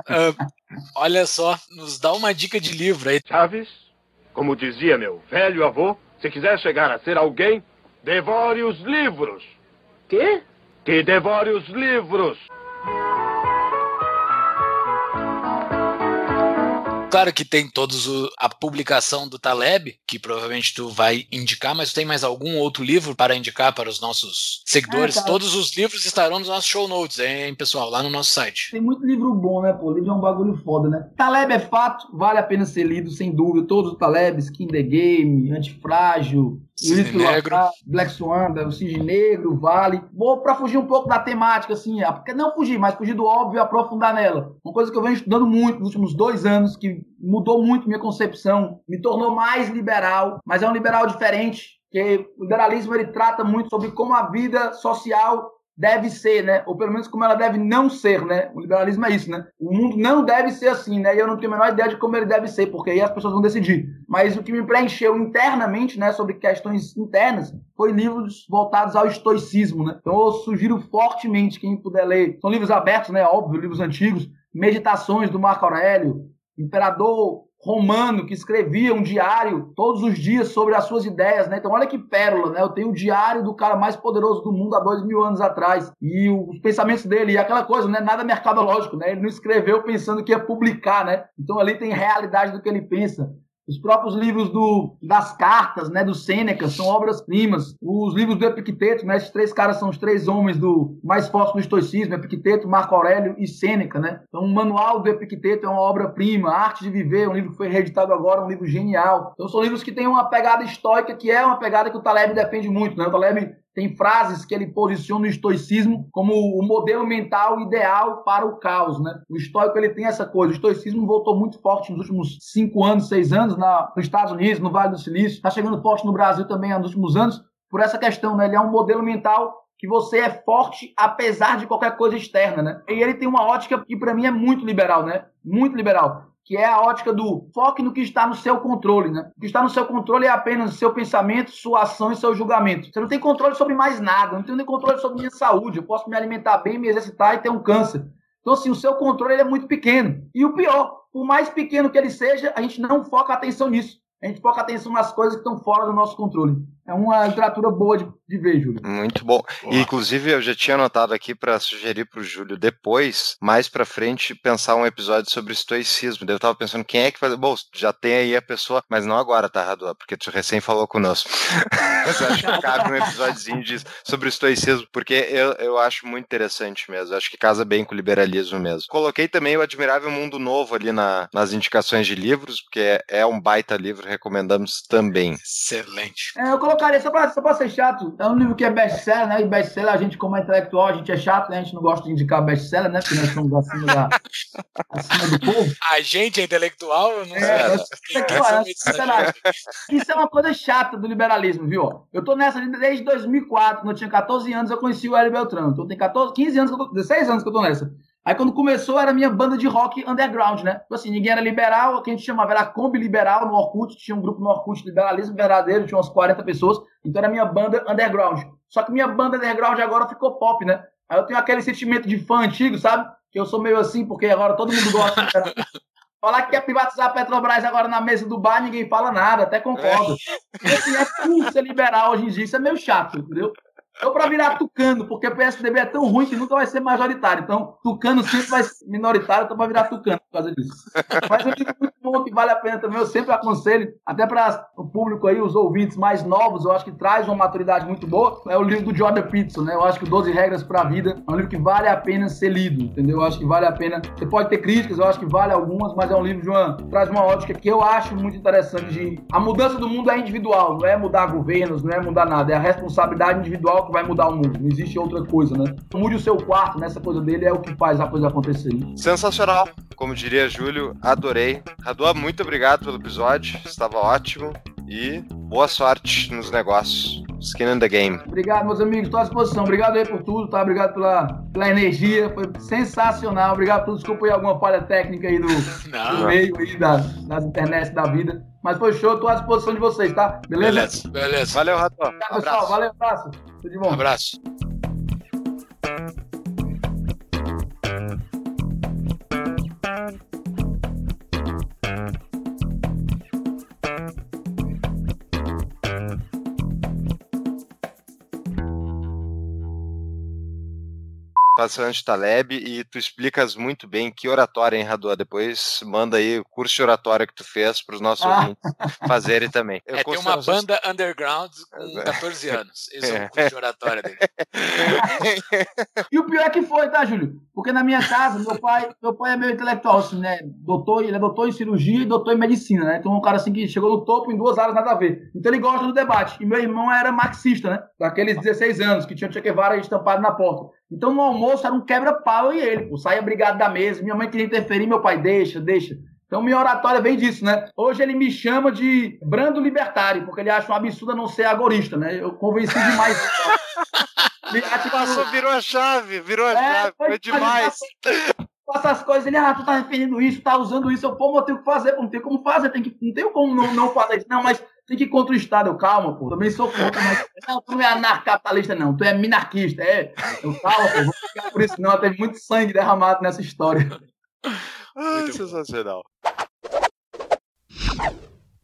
olha só, nos dá uma dica de livro aí. Chaves, como dizia meu velho avô, se quiser chegar a ser alguém, devore os livros. Quê? Que devore os livros. Claro que tem todos a publicação do Taleb, que provavelmente tu vai indicar, mas tu tem mais algum outro livro para indicar para os nossos seguidores? Tá. Todos os livros estarão nos nossos show notes, hein, pessoal, lá no nosso site. Tem muito livro bom, né, pô? Livro é um bagulho foda, né? Taleb é fato, vale a pena ser lido, sem dúvida. Todos os Taleb, Skin in the Game, Antifrágil, Cisne Negro, Black Swan, o Cisne Negro, Vale. Vou para fugir um pouco da temática, assim, não fugir, mas fugir do óbvio e aprofundar nela. Uma coisa que eu venho estudando muito nos últimos 2 anos, que mudou muito minha concepção, me tornou mais liberal, mas é um liberal diferente, porque o liberalismo ele trata muito sobre como a vida social deve ser, né? Ou pelo menos como ela deve não ser, né? O liberalismo é isso, né? O mundo não deve ser assim, né? E eu não tenho a menor ideia de como ele deve ser, porque aí as pessoas vão decidir. Mas o que me preencheu internamente, né, sobre questões internas, foi livros voltados ao estoicismo, né? Então eu sugiro fortemente quem puder ler. São livros abertos, né? Óbvio, livros antigos. Meditações do Marco Aurélio, imperador romano que escrevia um diário todos os dias sobre as suas ideias, né? Então olha que pérola, né? Eu tenho o diário do cara mais poderoso do mundo há 2000 anos atrás e os pensamentos dele, e aquela coisa, né? Nada mercadológico, né? Ele não escreveu pensando que ia publicar, né? Então ali tem realidade do que ele pensa. Os próprios livros das cartas, né, do Sêneca, são obras-primas. Os livros do Epicteto, né, esses 3 caras são os 3 homens mais fortes do estoicismo, Epicteto, Marco Aurélio e Sêneca, né? Então, o manual do Epicteto é uma obra-prima, A Arte de Viver, um livro que foi reeditado agora, um livro genial. Então, são livros que têm uma pegada estoica, que é uma pegada que o Taleb defende muito, né? O Taleb tem frases que ele posiciona no estoicismo como o modelo mental ideal para o caos, né? O estoico, ele tem essa coisa. O estoicismo voltou muito forte nos últimos 5 anos, 6 anos, nos Estados Unidos, no Vale do Silício. Está chegando forte no Brasil também nos últimos anos por essa questão, né? Ele é um modelo mental que você é forte apesar de qualquer coisa externa, né? E ele tem uma ótica que, para mim, é muito liberal, né? Muito liberal. Que é a ótica do foco no que está no seu controle, né? O que está no seu controle é apenas o seu pensamento, sua ação e seu julgamento. Você não tem controle sobre mais nada, não tem nem controle sobre minha saúde, eu posso me alimentar bem, me exercitar e ter um câncer. Então, assim, o seu controle ele é muito pequeno. E o pior, por mais pequeno que ele seja, a gente não foca a atenção nisso. A gente foca a atenção nas coisas que estão fora do nosso controle. É uma literatura boa de ver, Júlio. Muito bom. E, inclusive, eu já tinha anotado aqui para sugerir para o Júlio depois, mais para frente, pensar um episódio sobre estoicismo. Eu estava pensando quem é que faz... Bom, já tem aí a pessoa, mas não agora, tá, Raduan? Porque tu recém falou conosco. Mas acho que cabe um episódiozinho sobre estoicismo, porque eu acho muito interessante mesmo. Eu acho que casa bem com o liberalismo mesmo. Coloquei também o Admirável Mundo Novo ali nas indicações de livros, porque é um baita livro, recomendamos também. Excelente. Eu colocaria, só pra ser chato, é um livro que é best-seller, né? E best-seller, a gente, como é intelectual, a gente é chato, né? A gente não gosta de indicar best-seller, né? Porque nós somos acima do povo. A gente é intelectual, eu não sei. Isso é uma coisa chata do liberalismo, viu? Eu tô nessa desde 2004, quando eu tinha 14 anos, eu conheci o Hélio Beltrão. Então tem 15 anos, 16 anos que eu tô nessa. Aí quando começou era minha banda de rock underground, né? Então assim, ninguém era liberal, o que a gente chamava era Kombi Liberal no Orkut, tinha um grupo no Orkut Liberalismo Verdadeiro, tinha umas 40 pessoas, então era minha banda underground. Só que minha banda underground agora ficou pop, né? Aí eu tenho aquele sentimento de fã antigo, sabe? Que eu sou meio assim, porque agora todo mundo gosta de Falar que quer privatizar a Petrobras agora na mesa do bar, ninguém fala nada, até concordo. Assim, é tudo ser liberal hoje em dia, isso é meio chato, entendeu? Eu pra virar tucano, porque o PSDB é tão ruim que nunca vai ser majoritário. Então, tucano sempre vai ser minoritário, então vai virar tucano por causa disso. Mas eu digo muito bom, que vale a pena também. Eu sempre aconselho, até para o público aí, os ouvintes mais novos, eu acho que traz uma maturidade muito boa. É o livro do Jordan Peterson, né? Eu acho que 12 Regras para a Vida é um livro que vale a pena ser lido, entendeu? Eu acho que vale a pena. Você pode ter críticas, eu acho que vale algumas, mas é um livro de uma... traz uma ótica que eu acho muito interessante. A mudança do mundo é individual, não é mudar governos, não é mudar nada. É a responsabilidade individual que vai mudar o mundo, não existe outra coisa, né? Mude o seu quarto, nessa coisa dele é o que faz a coisa acontecer. Sensacional, como diria Júlio, adorei. Raduan, muito obrigado pelo episódio, estava ótimo e boa sorte nos negócios. Skin in the Game. Obrigado, meus amigos, estou à disposição. Obrigado aí por tudo, tá? Obrigado pela energia, foi sensacional. Obrigado por tudo, desculpa aí alguma falha técnica aí do meio aí das internet da vida. Mas foi show, estou à disposição de vocês, tá? Beleza? Beleza. Valeu, Raduan. Obrigado, pessoal. Valeu, abraço. Tudo de bom. Um abraço. Anti Taleb, e tu explicas muito bem que oratória, hein, Raduan? Depois manda aí o curso de oratória que tu fez para os nossos ouvintes fazerem também. Tem uma banda underground com 14 anos. Isso é um curso de oratória dele. E o pior é que foi, tá, Júlio? Porque na minha casa, meu pai é meio intelectual, assim, né? Doutor, ele é doutor em cirurgia e doutor em medicina, né? Então é um cara assim que chegou no topo em duas áreas, nada a ver. Então ele gosta do debate. E meu irmão era marxista, né? Daqueles 16 anos que tinha o Che Guevara estampado na porta. Então, no almoço, era um quebra-pau e ele, pô, saia brigado da mesa, minha mãe queria interferir, meu pai, deixa. Então, minha oratória vem disso, né? Hoje ele me chama de brando libertário, porque ele acha um absurdo não ser agorista, né? Eu convenci demais. Passou, virou a chave, foi demais. Passa as coisas, ele, tu tá referindo isso, tá usando isso, eu tenho que fazer, não tem como fazer, não tem como não fazer isso, não, mas... Tem que ir contra o Estado, calma, pô. Também sou contra, mas. Não, tu não é anarcapitalista, não. Tu é minarquista. É. Eu calma, pô. Vou ficar por isso, não. Teve muito sangue derramado nessa história. Sensacional.